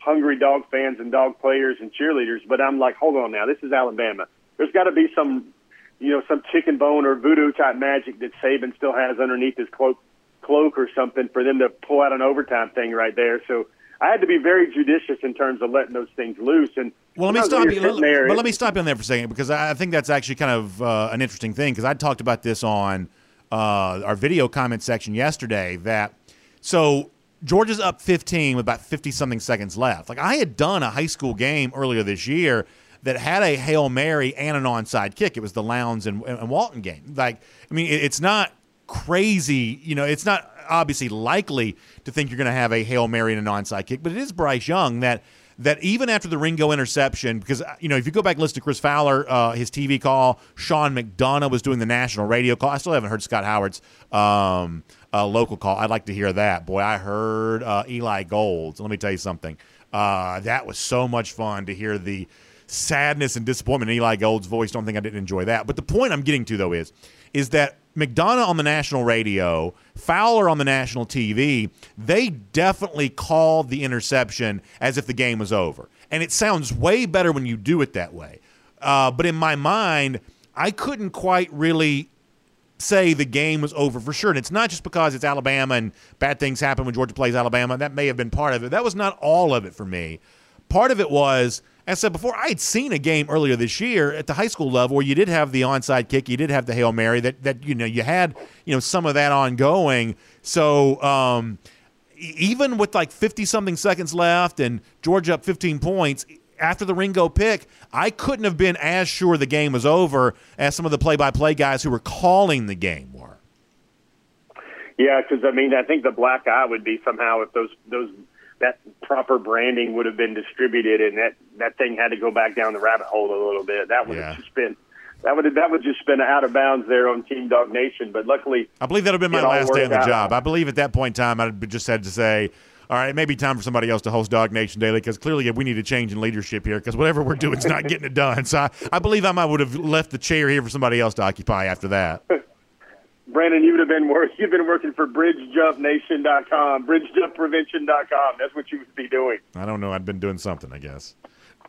hungry dog fans and dog players and cheerleaders. But I'm like, hold on now, this is Alabama. There's got to be some, some chicken bone or voodoo type magic that Saban still has underneath his cloak or something for them to pull out an overtime thing right there. So I had to be very judicious in terms of letting those things loose. And well, let me stop you on there for a second, because I think that's actually kind of an interesting thing, because I talked about this on our video comment section yesterday. So Georgia's up 15 with about 50-something seconds left. Like, I had done a high school game earlier this year that had a Hail Mary and an onside kick. It was the Lowndes and Walton game. Like, I mean, it's not crazy. It's not obviously likely to think you're going to have a Hail Mary and an onside kick, but it is Bryce Young that that even after the Ringo interception, because, you know, if you go back and listen to Chris Fowler, his TV call, Sean McDonough was doing the national radio call. I still haven't heard Scott Howard's local call. I'd like to hear that. Boy, I heard Eli Gold's. Let me tell you something. That was so much fun to hear the sadness and disappointment in Eli Gold's voice. Don't think I didn't enjoy that. But the point I'm getting to, though, is that McDonough on the national radio, Fowler on the national TV, they definitely called the interception as if the game was over. And it sounds way better when you do it that way. But in my mind, I couldn't quite really say the game was over for sure. And it's not just because it's Alabama and bad things happen when Georgia plays Alabama. That may have been part of it. That was not all of it for me. Part of it was, as I said before, I had seen a game earlier this year at the high school level where you did have the onside kick, you did have the Hail Mary, that you know, you had, you know, some of that ongoing. So even with like 50-something seconds left and Georgia up 15 points, after the Ringo pick, I couldn't have been as sure the game was over as some of the play-by-play guys who were calling the game were. Yeah, because, I mean, I think the black eye would be somehow if those that proper branding would have been distributed, and that thing had to go back down the rabbit hole a little bit. That would have just been that would have just been out of bounds there on Team Dog Nation. But luckily, I believe that would have been my last day on the job. I believe at that point in time, I just had to say, all right, it may be time for somebody else to host Dog Nation Daily, because clearly we need a change in leadership here, because whatever we're doing is not getting it done. So I believe I might would have left the chair here for somebody else to occupy after that. Brandon, you would have been working for BridgeJumpNation.com, BridgeJumpPrevention.com. That's what you would be doing. I don't know. I'd been doing something, I guess.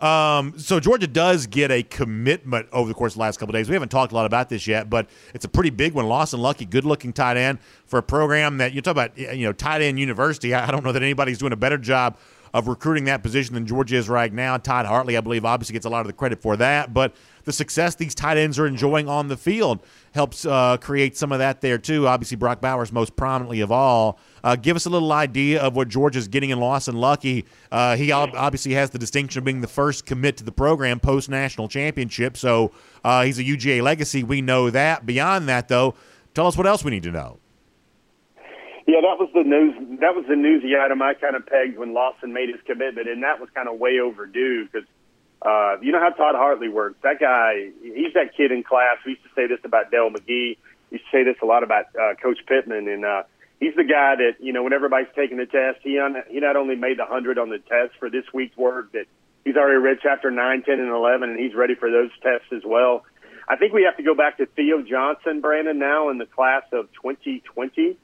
So Georgia does get a commitment over the course of the last couple of days. We haven't talked a lot about this yet, but it's a pretty big one. Lawson Luckie, good-looking tight end for a program that you talk about, you know, tight end university. I don't know that anybody's doing a better job of recruiting that position than Georgia is right now. Todd Hartley, I believe, obviously gets a lot of the credit for that, but the success these tight ends are enjoying on the field helps create some of that there too. Obviously, Brock Bowers most prominently of all. Give us a little idea of what Georgia's getting in Lawson Luckie. He obviously has the distinction of being the first commit to the program post-national championship, so he's a UGA legacy. We know that. Beyond that, though, tell us what else we need to know. Yeah, that was the news. That was the newsy item I kind of pegged when Lawson made his commitment, and that was kind of way overdue because you know how Todd Hartley works. That guy, he's that kid in class. We used to say this about Dale McGee. We used to say this a lot about Coach Pittman. And he's the guy that, you know, when everybody's taking the test, he not only made the 100 on the test for this week's work, but he's already read Chapter 9, 10, and 11, and he's ready for those tests as well. I think we have to go back to Theo Johnson, Brandon, now in the class of 2020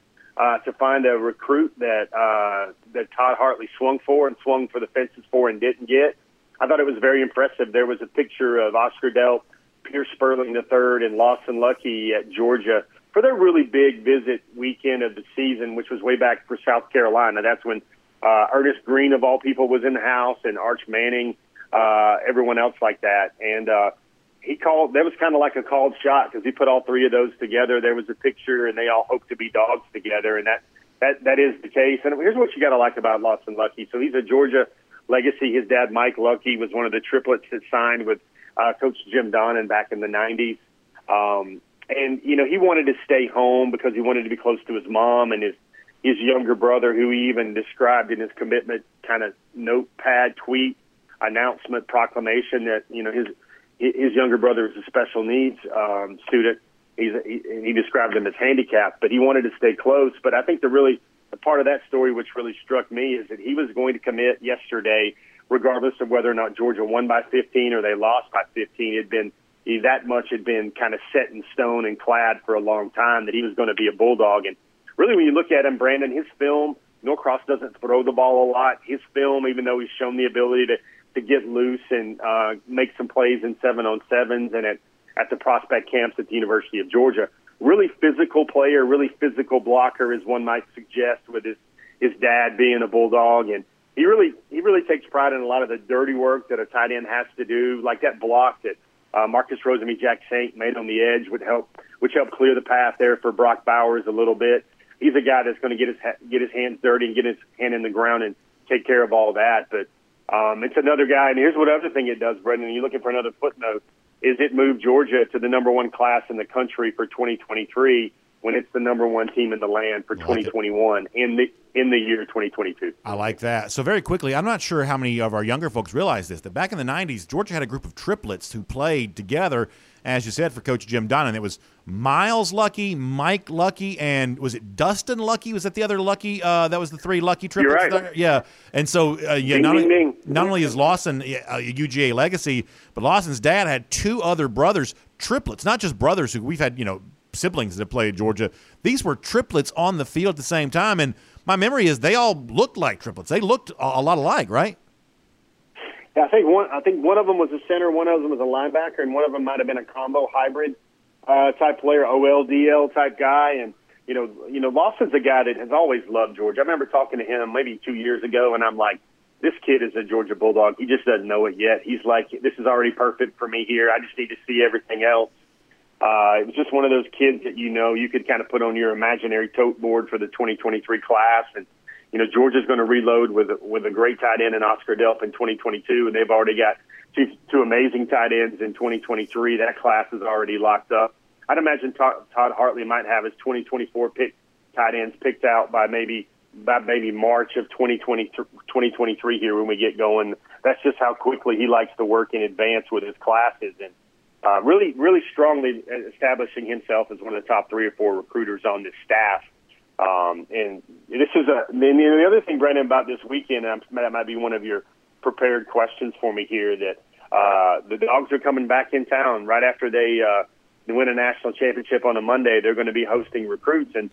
to find a recruit that Todd Hartley swung for the fences for and didn't get. I thought it was very impressive. There was a picture of Oscar Delp, Pearce Spurlin III, and Lawson Luckie at Georgia for their really big visit weekend of the season, which was way back for South Carolina. That's when Ernest Green, of all people, was in the house, and Arch Manning, everyone else like that. And he called. That was kind of like a called shot because he put all three of those together. There was a picture, and they all hoped to be dogs together, and that is the case. And here's what you got to like about Lawson Luckie. So he's a Georgia legacy. His dad, Mike Luckie, was one of the triplets that signed with Coach Jim Donnan back in the 90s. And, you know, he wanted to stay home because he wanted to be close to his mom and his younger brother, who he even described in his commitment kind of notepad tweet announcement proclamation that, you know, his younger brother is a special needs student. He described him as handicapped, but he wanted to stay close. But I think the part of that story which really struck me is that he was going to commit yesterday, regardless of whether or not Georgia won by 15 or they lost by 15. That much had been kind of set in stone and clad for a long time that he was going to be a Bulldog. And really, when you look at him, Brandon, his film, Norcross doesn't throw the ball a lot. His film, even though he's shown the ability to get loose and make some plays in 7-on-7s and at the prospect camps at the University of Georgia, really physical player, really physical blocker, as one might suggest, with his dad being a Bulldog. And he really takes pride in a lot of the dirty work that a tight end has to do, like that block that Marcus Rosemy Jack Saint made on the edge which helped clear the path there for Brock Bowers a little bit. He's a guy that's going to get his hands dirty and get his hand in the ground and take care of all that. But it's another guy, and here's what other thing it does, Brendan, you're looking for another footnote, is it moved Georgia to the number 1 class in the country for 2023 when it's the number one team in the land for 2021 in the year 2022. I like that. So very quickly, I'm not sure how many of our younger folks realize this, that back in the 90s, Georgia had a group of triplets who played together, as you said, for Coach Jim Donnan. It was Miles Luckie, Mike Luckie, and was it Dustin Luckie? Was that the other Luckie? That was the three Luckie triplets? You're right. There? Yeah. And so not only is Lawson a UGA legacy, but Lawson's dad had two other brothers, triplets, not just brothers who we've had, siblings that played Georgia. These were triplets on the field at the same time, and my memory is they all looked like triplets. They looked a lot alike, right? Yeah, I think one of them was a center, one of them was a linebacker, and one of them might have been a combo hybrid type player, OLDL type guy. And Lawson's a guy that has always loved Georgia. I remember talking to him maybe 2 years ago, and I'm like, this kid is a Georgia Bulldog. He just doesn't know it yet. He's like, this is already perfect for me here. I just need to see everything else. It was just one of those kids that you could kind of put on your imaginary tote board for the 2023 class. And Georgia's going to reload with a great tight end in Oscar Delp in 2022, and they've already got two amazing tight ends in 2023. That class is already locked up. I'd imagine Todd Hartley might have his 2024 tight ends picked out by maybe March of 2023 here when we get going. That's just how quickly he likes to work in advance with his classes, and really, really strongly establishing himself as one of the top 3 or 4 recruiters on this staff. The other thing, Brandon, about this weekend, and that might be one of your prepared questions for me here, that the Dogs are coming back in town right after they win a national championship on a Monday. They're going to be hosting recruits. And,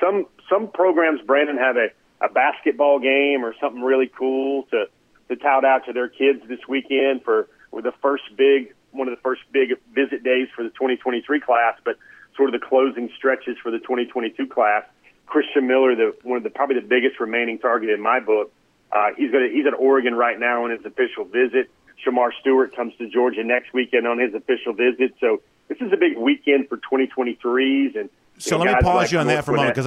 some programs, Brandon, have a basketball game or something really cool to tout out to their kids this weekend for the first big – one of the first big visit days for the 2023 class, but sort of the closing stretches for the 2022 class. Christian Miller, probably the biggest remaining target in my book, he's at Oregon right now on his official visit. Shamar Stewart comes to Georgia next weekend on his official visit. So this is a big weekend for 2023s. And so let me pause you on that for a moment, because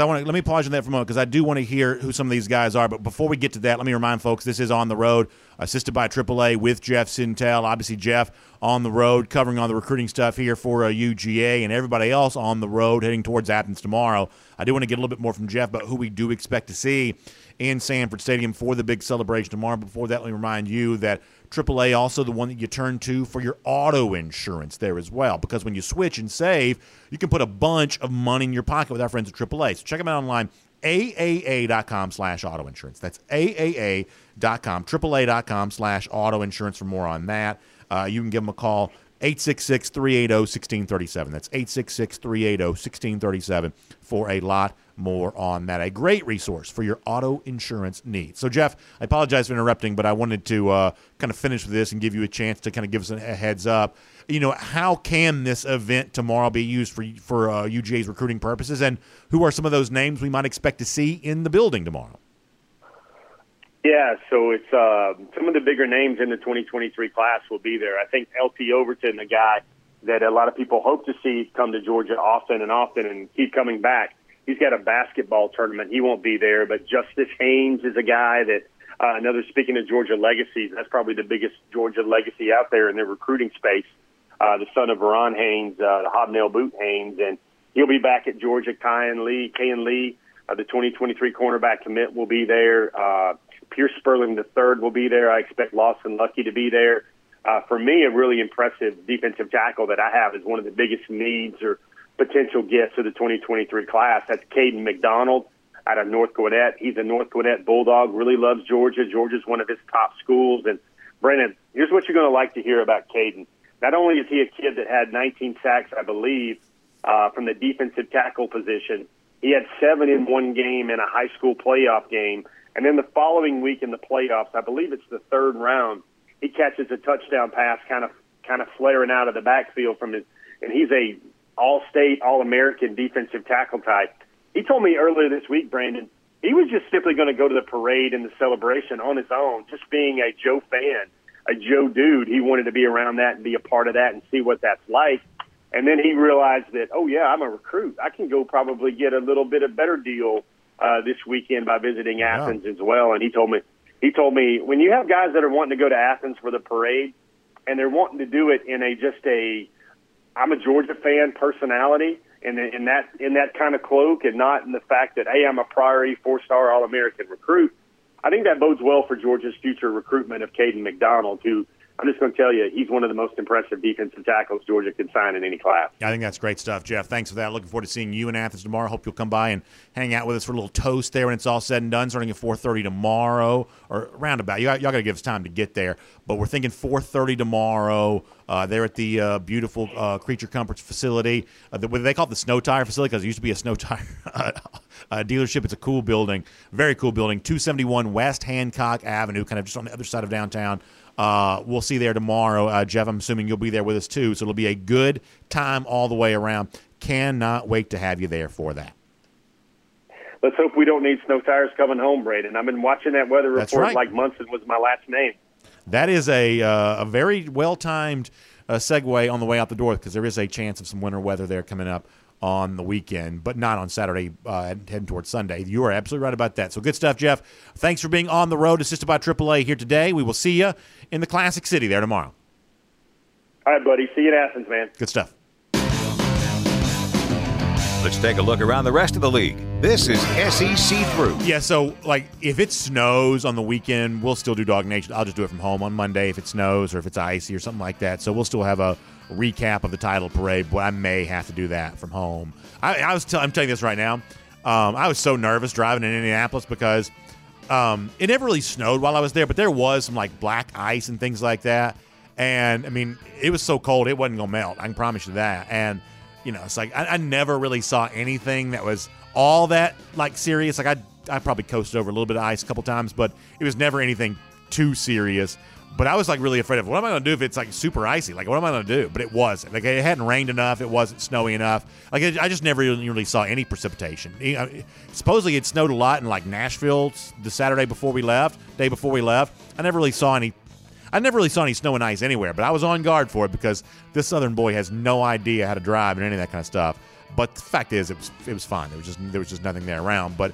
I do want to hear who some of these guys are. But before we get to that, let me remind folks, this is On the Road, assisted by AAA with Jeff Sentell. Obviously, Jeff on the road, covering all the recruiting stuff here for UGA, and everybody else on the road heading towards Athens tomorrow. I do want to get a little bit more from Jeff about who we do expect to see in Sanford Stadium for the big celebration tomorrow. Before that, let me remind you that AAA also the one that you turn to for your auto insurance there as well, because when you switch and save, you can put a bunch of money in your pocket with our friends at AAA. So check them out online, aaa.com/autoinsurance. That's aaa.com, AAA.com/autoinsurance for more on that. You can give them a call, 866-380-1637. That's 866-380-1637 for a lot more on that. A great resource for your auto insurance needs. So, Jeff, I apologize for interrupting, but I wanted to kind of finish with this and give you a chance to kind of give us a heads up. How can this event tomorrow be used for UGA's recruiting purposes, and who are some of those names we might expect to see in the building tomorrow? Yeah, so it's some of the bigger names in the 2023 class will be there. I think LT Overton, the guy that a lot of people hope to see come to Georgia often and often and keep coming back, he's got a basketball tournament. He won't be there, but Justice Haynes is a guy that, speaking of Georgia legacies, that's probably the biggest Georgia legacy out there in the recruiting space, the son of Ron Haynes, the hobnail boot Haynes, and he'll be back at Georgia. Kyan Lee, the 2023 cornerback commit, will be there. Pearce Spurlin III will be there. I expect Lawson Luckie to be there. For me, a really impressive defensive tackle that I have is one of the biggest needs or potential gifts of the 2023 class. That's Caden McDonald out of North Gwinnett. He's a North Gwinnett Bulldog, really loves Georgia. Georgia's one of his top schools. And, Brandon, here's what you're going to like to hear about Caden. Not only is he a kid that had 19 sacks, I believe, from the defensive tackle position, he had 7 in one game in a high school playoff game. And then the following week in the playoffs, I believe it's the third round, he catches a touchdown pass kind of flaring out of the backfield from his, and he's a all-state, all-American defensive tackle type. He told me earlier this week, Brandon, he was just simply going to go to the parade and the celebration on his own, just being a Joe fan, a Joe dude. He wanted to be around that and be a part of that and see what that's like. And then he realized that, oh, yeah, I'm a recruit. I can go probably get a little bit of better deal this weekend by visiting Athens as well. And he told me when you have guys that are wanting to go to Athens for the parade and they're wanting to do it in a I'm a Georgia fan personality, in that kind of cloak and not in the fact that, hey, I'm a priority 4-star All-American recruit. I think that bodes well for Georgia's future recruitment of Caden McDonald, who I'm just going to tell you, he's one of the most impressive defensive tackles Georgia can sign in any class. I think that's great stuff, Jeff. Thanks for that. Looking forward to seeing you in Athens tomorrow. Hope you'll come by and hang out with us for a little toast there when it's all said and done, starting at 4:30 tomorrow, or roundabout. Y'all got to give us time to get there. But we're thinking 4:30 tomorrow. There at the beautiful Creature Comforts facility. They call it the Snow Tire facility because it used to be a Snow Tire dealership. It's a cool building, very cool building, 271 West Hancock Avenue, kind of just on the other side of downtown. We'll see there tomorrow. Jeff, I'm assuming you'll be there with us too, so it'll be a good time all the way around. Cannot wait to have you there for that. Let's hope we don't need snow tires coming home, Braden. I've been watching that weather report like Munson was my last name. That is a very well-timed segue on the way out the door, because there is a chance of some winter weather there coming up on the weekend, but not on Saturday, heading towards Sunday. You are absolutely right about that. So good stuff, Jeff. Thanks for being on the road, assisted by AAA here today. We will see you in the Classic City there tomorrow. All right, buddy. See you in Athens, man. Good stuff. Let's take a look around the rest of the league. This is SEC Through. Yeah, so, like, if it snows on the weekend, we'll still do Dog Nation. I'll just do it from home on Monday if it snows or if it's icy or something like that. So we'll still have a recap of the title parade, but I may have to do that from home. I'm telling you this right now. I was so nervous driving in Indianapolis because it never really snowed while I was there, but there was some, like, black ice and things like that. And, I mean, it was so cold it wasn't going to melt. I can promise you that. And, you know, it's like I never really saw anything that was all that, like, serious. Like, I probably coasted over a little bit of ice a couple times, but it was never anything too serious. But I was, like, really afraid of what am I going to do if it's, like, super icy? Like, what am I going to do? But it wasn't. Like, it hadn't rained enough. It wasn't snowy enough. Like, I just never really saw any precipitation. You know, supposedly it snowed a lot in, like, Nashville the Saturday before we left, day before we left. I never really saw any snow and ice anywhere, but I was on guard for it because this Southern boy has no idea how to drive and any of that kind of stuff. But the fact is, it was fine. There was just nothing there around. But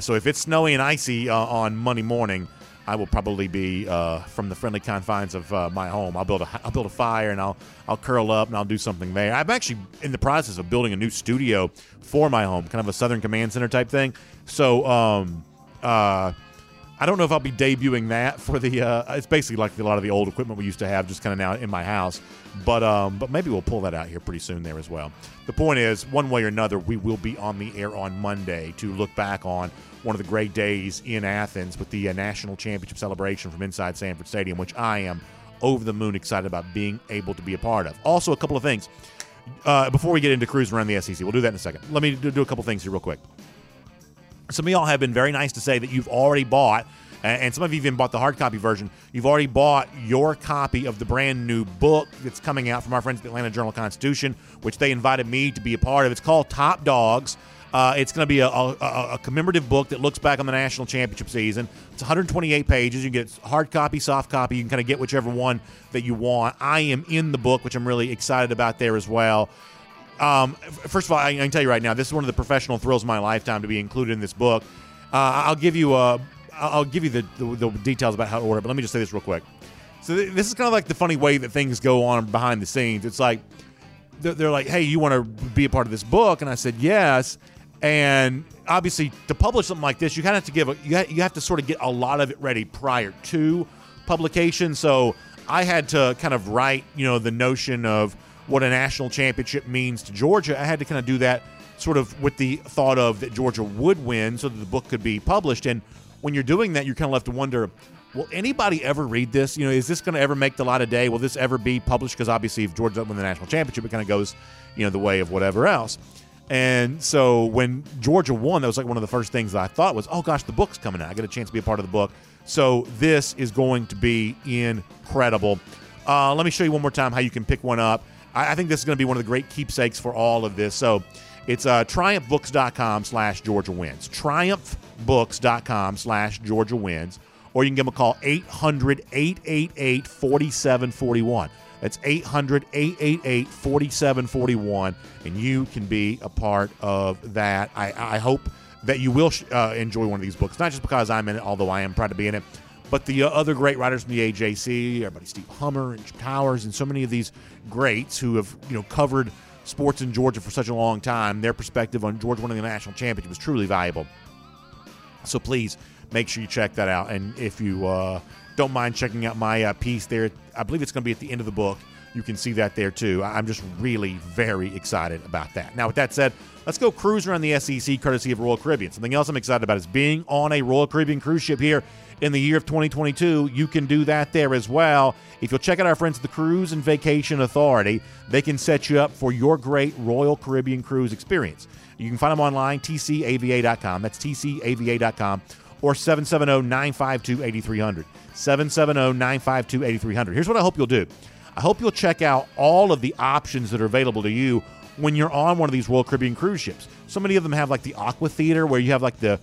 so if it's snowy and icy on Monday morning, I will probably be from the friendly confines of my home. I'll build a fire and I'll curl up and I'll do something there. I'm actually in the process of building a new studio for my home, kind of a Southern Command Center type thing. So I don't know if I'll be debuting that for the it's basically like a lot of the old equipment we used to have just kind of now in my house. But maybe we'll pull that out here pretty soon there as well. The point is, one way or another, we will be on the air on Monday to look back on one of the great days in Athens with the national championship celebration from inside Sanford Stadium, which I am over the moon excited about being able to be a part of. Also, a couple of things. Before we get into cruising around the SEC, we'll do that in a second. Let me do a couple things here real quick. Some of y'all have been very nice to say that you've already bought, and some of you even bought the hard copy version, you've already bought your copy of the brand new book that's coming out from our friends at the Atlanta Journal-Constitution, which they invited me to be a part of. It's called Top Dogs. It's going to be a commemorative book that looks back on the national championship season. It's 128 pages. You can get hard copy, soft copy. You can kind of get whichever one that you want. I am in the book, which I'm really excited about there as well. First of all, I can tell you right now, this is one of the professional thrills of my lifetime to be included in this book. I'll give you the details about how to order it, but let me just say this real quick. So this is kind of like the funny way that things go on behind the scenes. It's like they're like, "Hey, you want to be a part of this book?" And I said, "Yes." And obviously, to publish something like this, you kind of have to you have to sort of get a lot of it ready prior to publication. So I had to kind of write, you know, the notion of what a national championship means to Georgia. I had to kind of do that sort of with the thought of that Georgia would win so that the book could be published. And when you're doing that, you're kind of left to wonder, will anybody ever read this? You know, is this going to ever make the light of day? Will this ever be published? Because obviously if Georgia doesn't win the national championship, it kind of goes, you know, the way of whatever else. And so when Georgia won, that was like one of the first things that I thought was, oh gosh, the book's coming out. I get a chance to be a part of the book. So this is going to be incredible. Let me show you one more time how you can pick one up. I think this is going to be one of the great keepsakes for all of this. So it's triumphbooks.com/GeorgiaWins. Triumphbooks.com/GeorgiaWins. Or you can give them a call, 800-888-4741. That's 800-888-4741. And you can be a part of that. I hope that you will enjoy one of these books, not just because I'm in it, although I am proud to be in it, but the other great writers from the AJC, everybody Steve Hummer and Jim Towers and so many of these greats who have, you know, covered sports in Georgia for such a long time, their perspective on Georgia winning the national championship was truly valuable. So please make sure you check that out. And if you don't mind checking out my piece there, I believe it's going to be at the end of the book. You can see that there too. I'm just really very excited about that. Now, with that said, let's go cruise around the SEC courtesy of Royal Caribbean. Something else I'm excited about is being on a Royal Caribbean cruise ship here in the year of 2022. You can do that there as well. If you'll check out our friends at the Cruise and Vacation Authority, they can set you up for your great Royal Caribbean cruise experience. You can find them online, tcava.com. That's tcava.com. Or 770-952-8300. 770-952-8300. Here's what I hope you'll do. I hope you'll check out all of the options that are available to you when you're on one of these Royal Caribbean cruise ships. So many of them have like the Aqua Theater, where you have like the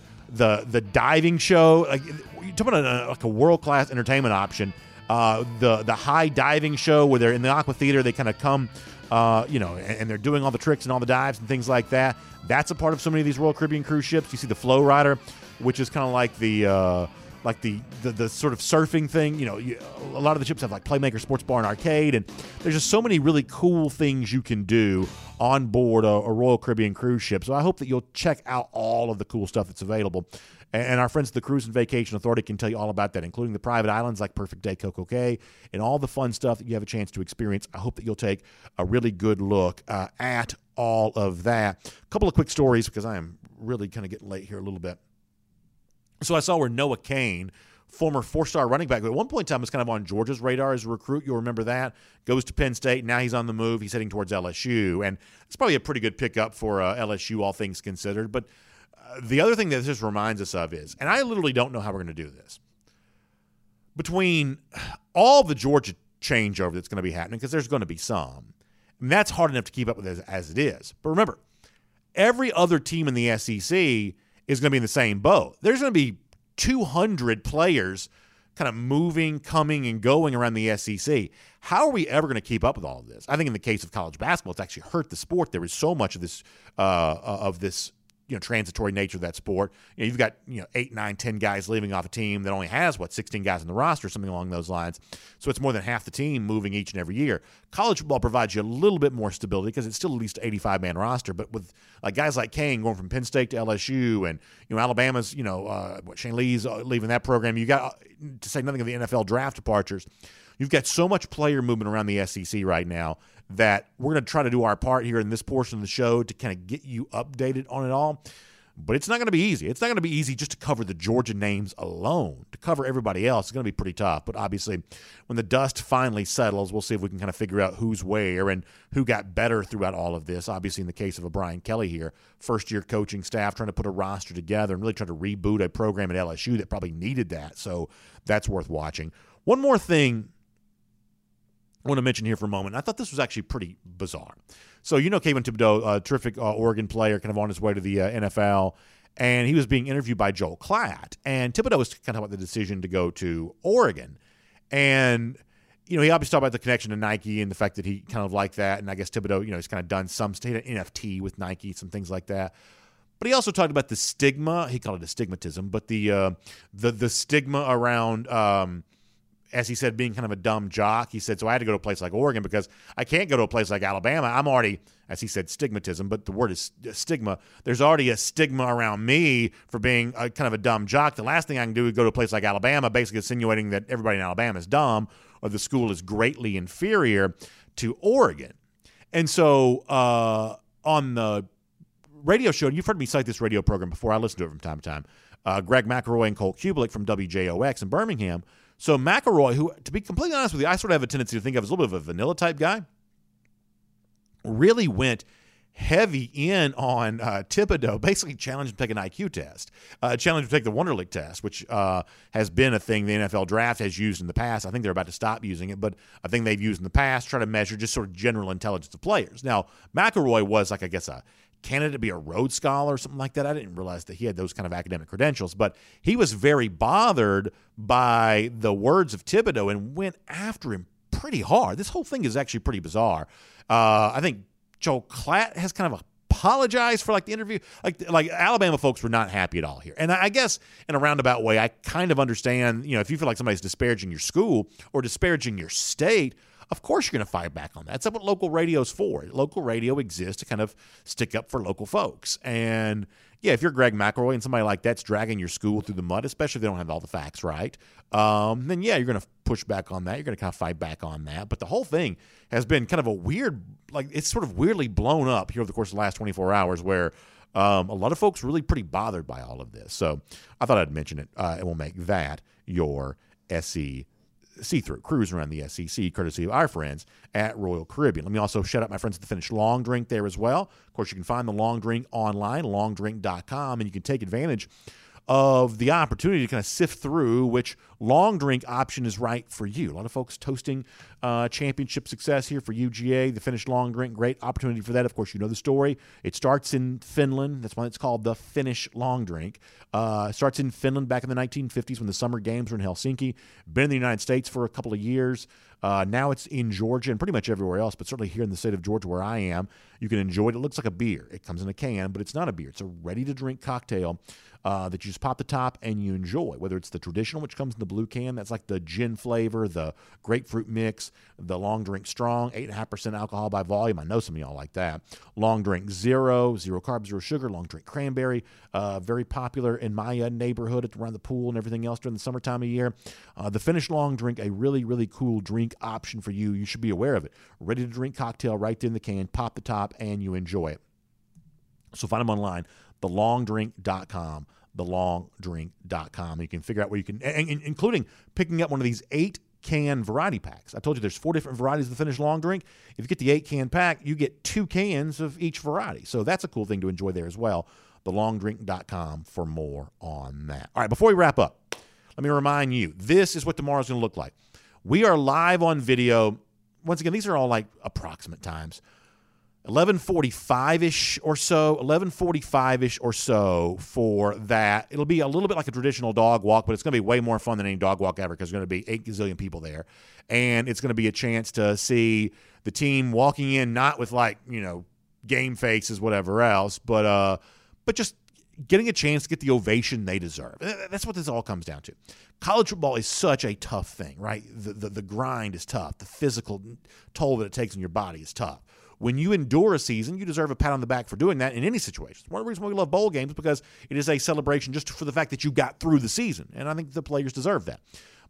diving show. Like, you're talking about like a world-class entertainment option. The high diving show where they're in the Aqua Theater, they kind of come, and they're doing all the tricks and all the dives and things like that. That's a part of so many of these Royal Caribbean cruise ships. You see the Flow Rider, which is kind of like the sort of surfing thing. A lot of the ships have like Playmaker Sports Bar and Arcade, and there's just so many really cool things you can do on board a Royal Caribbean cruise ship. So I hope that you'll check out all of the cool stuff that's available. And our friends at the Cruise and Vacation Authority can tell you all about that, including the private islands like Perfect Day Coco Cay and all the fun stuff that you have a chance to experience. I hope that you'll take a really good look at all of that. A couple of quick stories, because I am really kind of getting late here a little bit. So I saw where Noah Kane, former four-star running back, who at one point in time was kind of on Georgia's radar as a recruit. You'll remember that. Goes to Penn State. Now he's on the move. He's heading towards LSU. And it's probably a pretty good pickup for LSU, all things considered. But the other thing that this just reminds us of is, and I literally don't know how we're going to do this, between all the Georgia changeover that's going to be happening, because there's going to be some, and that's hard enough to keep up with as it is. But remember, every other team in the SEC is going to be in the same boat. There's going to be 200 players kind of moving, coming, and going around the SEC. How are we ever going to keep up with all of this? I think in the case of college basketball, it's actually hurt the sport. There is so much of this transitory nature of that sport. You've got 8, 9, 10 guys leaving off a team that only has 16 guys on the roster, something along those lines. So it's more than half the team moving each and every year. College football provides you a little bit more stability because it's still at least an 85-man roster. But with guys like Kane going from Penn State to LSU, and Alabama's, Shane Lee's leaving that program. You got to say nothing of the NFL draft departures. You've got so much player movement around the SEC right now that we're going to try to do our part here in this portion of the show to kind of get you updated on it all. But it's not going to be easy. It's not going to be easy just to cover the Georgia names alone. To cover everybody else is going to be pretty tough. But obviously, when the dust finally settles, we'll see if we can kind of figure out who's where and who got better throughout all of this. Obviously, in the case of a Brian Kelly here, first-year coaching staff trying to put a roster together and really trying to reboot a program at LSU that probably needed that. So that's worth watching. One more thing I want to mention here for a moment. I thought this was actually pretty bizarre. So, Kayvon Thibodeau, a terrific Oregon player, kind of on his way to the NFL, and he was being interviewed by Joel Klatt. And Thibodeau was kind of talking about the decision to go to Oregon. And, he obviously talked about the connection to Nike and the fact that he kind of liked that. And I guess Thibodeau, he's kind of done some state of NFT with Nike, some things like that. But he also talked about the stigma. He called it astigmatism, but the stigma around as he said, being kind of a dumb jock. He said, so I had to go to a place like Oregon because I can't go to a place like Alabama. I'm already, as he said, stigmatism, but the word is stigma. There's already a stigma around me for being kind of a dumb jock. The last thing I can do is go to a place like Alabama, basically insinuating that everybody in Alabama is dumb or the school is greatly inferior to Oregon. And so on the radio show, and you've heard me cite this radio program before. I listen to it from time to time. Greg McElroy and Cole Kubelik from WJOX in Birmingham. So McElroy, who, to be completely honest with you, I sort of have a tendency to think of as a little bit of a vanilla-type guy, really went heavy in on Thibodeau, basically challenged him to take an IQ test, challenged him to take the Wonderlic test, which has been a thing the NFL draft has used in the past. I think they're about to stop using it, but I think they've used in the past, try to measure just sort of general intelligence of players. Now, McElroy was, a candidate to be a Rhodes Scholar or something like that. I didn't realize that he had those kind of academic credentials, but he was very bothered by the words of Thibodeau and went after him pretty hard. This whole thing is actually pretty bizarre. I think Joel Klatt has kind of apologized for the interview. Like Alabama folks were not happy at all here. And I guess in a roundabout way, I kind of understand, if you feel like somebody's disparaging your school or disparaging your state, Of course you're going to fire back on that. That's what local radio's for. Local radio exists to kind of stick up for local folks. And, yeah, if you're Greg McElroy and somebody like that's dragging your school through the mud, especially if they don't have all the facts right, then, yeah, you're going to push back on that. You're going to kind of fight back on that. But the whole thing has been kind of a weird – like it's sort of weirdly blown up here over the course of the last 24 hours where – a lot of folks really pretty bothered by all of this. So I thought I'd mention it, and we'll make that your SEC see-through. Cruise around the SEC, courtesy of our friends at Royal Caribbean. Let me also shout out my friends at the Finnish Long Drink there as well. Of course, you can find the Long Drink online, longdrink.com, and you can take advantage of the opportunity to kind of sift through which long drink option is right for you. A lot of folks toasting championship success here for UGA. The Finnish long drink, great opportunity for that. Of course, you know the story. It starts in Finland. That's why it's called the Finnish long drink. Starts in Finland back in the 1950s when the summer games were in Helsinki. Been in the United States for a couple of years. Now it's in Georgia and pretty much everywhere else, but certainly here in the state of Georgia where I am, you can enjoy it. It looks like a beer. It comes in a can, but it's not a beer. It's a ready-to-drink cocktail that you just pop the top and you enjoy, whether it's the traditional, which comes in the blue can. That's like the gin flavor, the grapefruit mix, the long drink strong, 8.5% alcohol by volume. I know some of y'all like that. Long drink zero, zero carbs, zero sugar. Long drink cranberry, very popular in my neighborhood around the pool and everything else during the summertime of year. The Finnish long drink, a really, really cool drink option for you. You should be aware of it. Ready to drink cocktail right there in the can. Pop the top and you enjoy it. So find them online, thelongdrink.com, thelongdrink.com. You can figure out where you can, and including picking up one of these 8-can variety packs. I told you there's 4 different varieties of the Finnish long drink. If you get the 8-can pack, you get 2 cans of each variety. So that's a cool thing to enjoy there as well. Thelongdrink.com for more on that. All right, before we wrap up, let me remind you, this is what tomorrow's going to look like. We are live on video. Once again, these are all like approximate times. 11:45-ish or so, 11:45-ish or so for that. It'll be a little bit like a traditional dog walk, but it's going to be way more fun than any dog walk ever because there's going to be 8 gazillion people there. And it's going to be a chance to see the team walking in, not with like, you know, game faces, whatever else, but just getting a chance to get the ovation they deserve. That's what this all comes down to. College football is such a tough thing, right? The grind is tough. The physical toll that it takes on your body is tough. When you endure a season, you deserve a pat on the back for doing that in any situation. It's one of the reasons why we love bowl games, because it is a celebration just for the fact that you got through the season, and I think the players deserve that.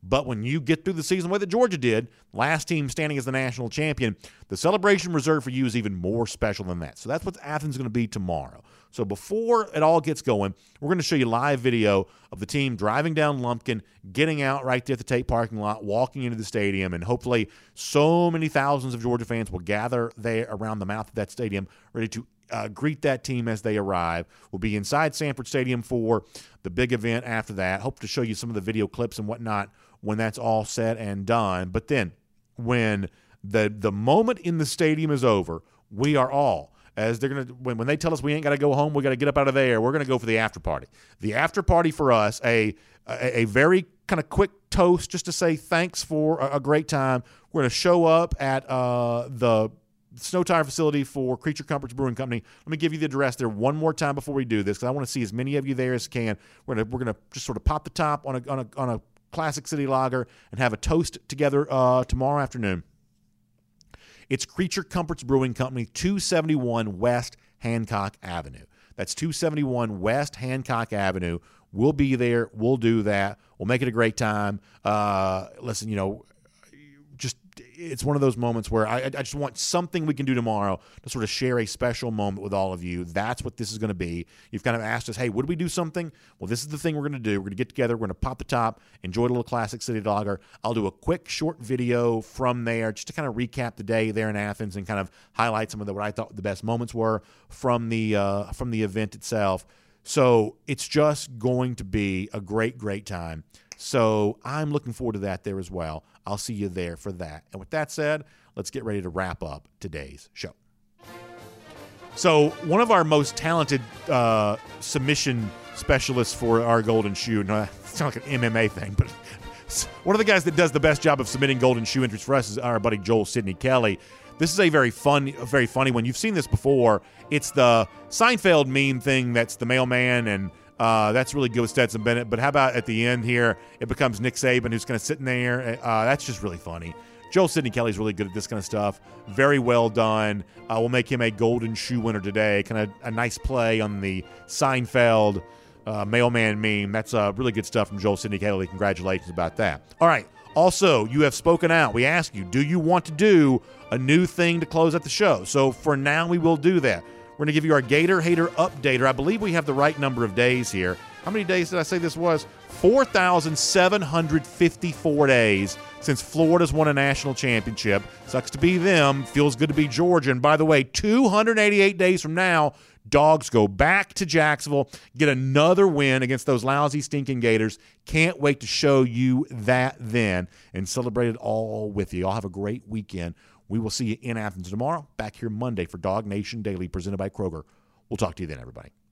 But when you get through the season the way that Georgia did, last team standing as the national champion, the celebration reserved for you is even more special than that. So that's what Athens is going to be tomorrow. So before it all gets going, we're going to show you live video of the team driving down Lumpkin, getting out right there at the Tate parking lot, walking into the stadium, and hopefully so many thousands of Georgia fans will gather there around the mouth of that stadium ready to greet that team as they arrive. We'll be inside Sanford Stadium for the big event after that. Hope to show you some of the video clips and whatnot when that's all said and done. But then when the moment in the stadium is over, we are all, as they're going to, when they tell us we ain't got to go home, we got to get up out of there, we're going to go for the after party. The after party for us, a very kind of quick toast just to say thanks for a great time. We're going to show up at the snow tire facility for Creature Comforts Brewing Company. Let me give you the address there one more time before we do this, because I want to see as many of you there as can. We're going to just sort of pop the top on a Classic City Lager and have a toast together tomorrow afternoon. It's Creature Comforts Brewing Company, 271 West Hancock Avenue. That's 271 West Hancock Avenue. We'll be there. We'll do that. We'll make it a great time. Listen, you know, just it's one of those moments where I just want something we can do tomorrow to sort of share a special moment with all of you. That's what this is going to be. You've kind of asked us, hey, would we do something? Well, this is the thing we're going to do. We're going to get together. We're going to pop the top, enjoy a little Classic City Lager. I'll do a quick short video from there just to kind of recap the day there in Athens and kind of highlight some of what I thought the best moments were from the event itself. So it's just going to be a great, great time. So I'm looking forward to that there as well. I'll see you there for that. And with that said, let's get ready to wrap up today's show. So one of our most talented submission specialists for our Golden Shoe, it's not like an MMA thing, but one of the guys that does the best job of submitting Golden Shoe entries for us is our buddy Joel Sidney Kelly. This is a very funny one. You've seen this before. It's the Seinfeld meme thing that's the mailman, and that's really good with Stetson Bennett. But how about at the end here, it becomes Nick Saban who's kind of sitting there. That's just really funny. Joel Sidney Kelly's really good at this kind of stuff. Very well done. We'll make him a Golden Shoe winner today. Kind of a nice play on the Seinfeld mailman meme. That's really good stuff from Joel Sidney Kelly. Congratulations about that. All right. Also, you have spoken out. We asked you, do you want to do a new thing to close out the show? So for now, we will do that. We're going to give you our Gator Hater Updater. I believe we have the right number of days here. How many days did I say this was? 4,754 days since Florida's won a national championship. Sucks to be them. Feels good to be Georgia. And by the way, 288 days from now, Dogs go back to Jacksonville, get another win against those lousy, stinking Gators. Can't wait to show you that then and celebrate it all with you. Y'all have a great weekend. We will see you in Athens tomorrow, back here Monday for Dog Nation Daily, presented by Kroger. We'll talk to you then, everybody.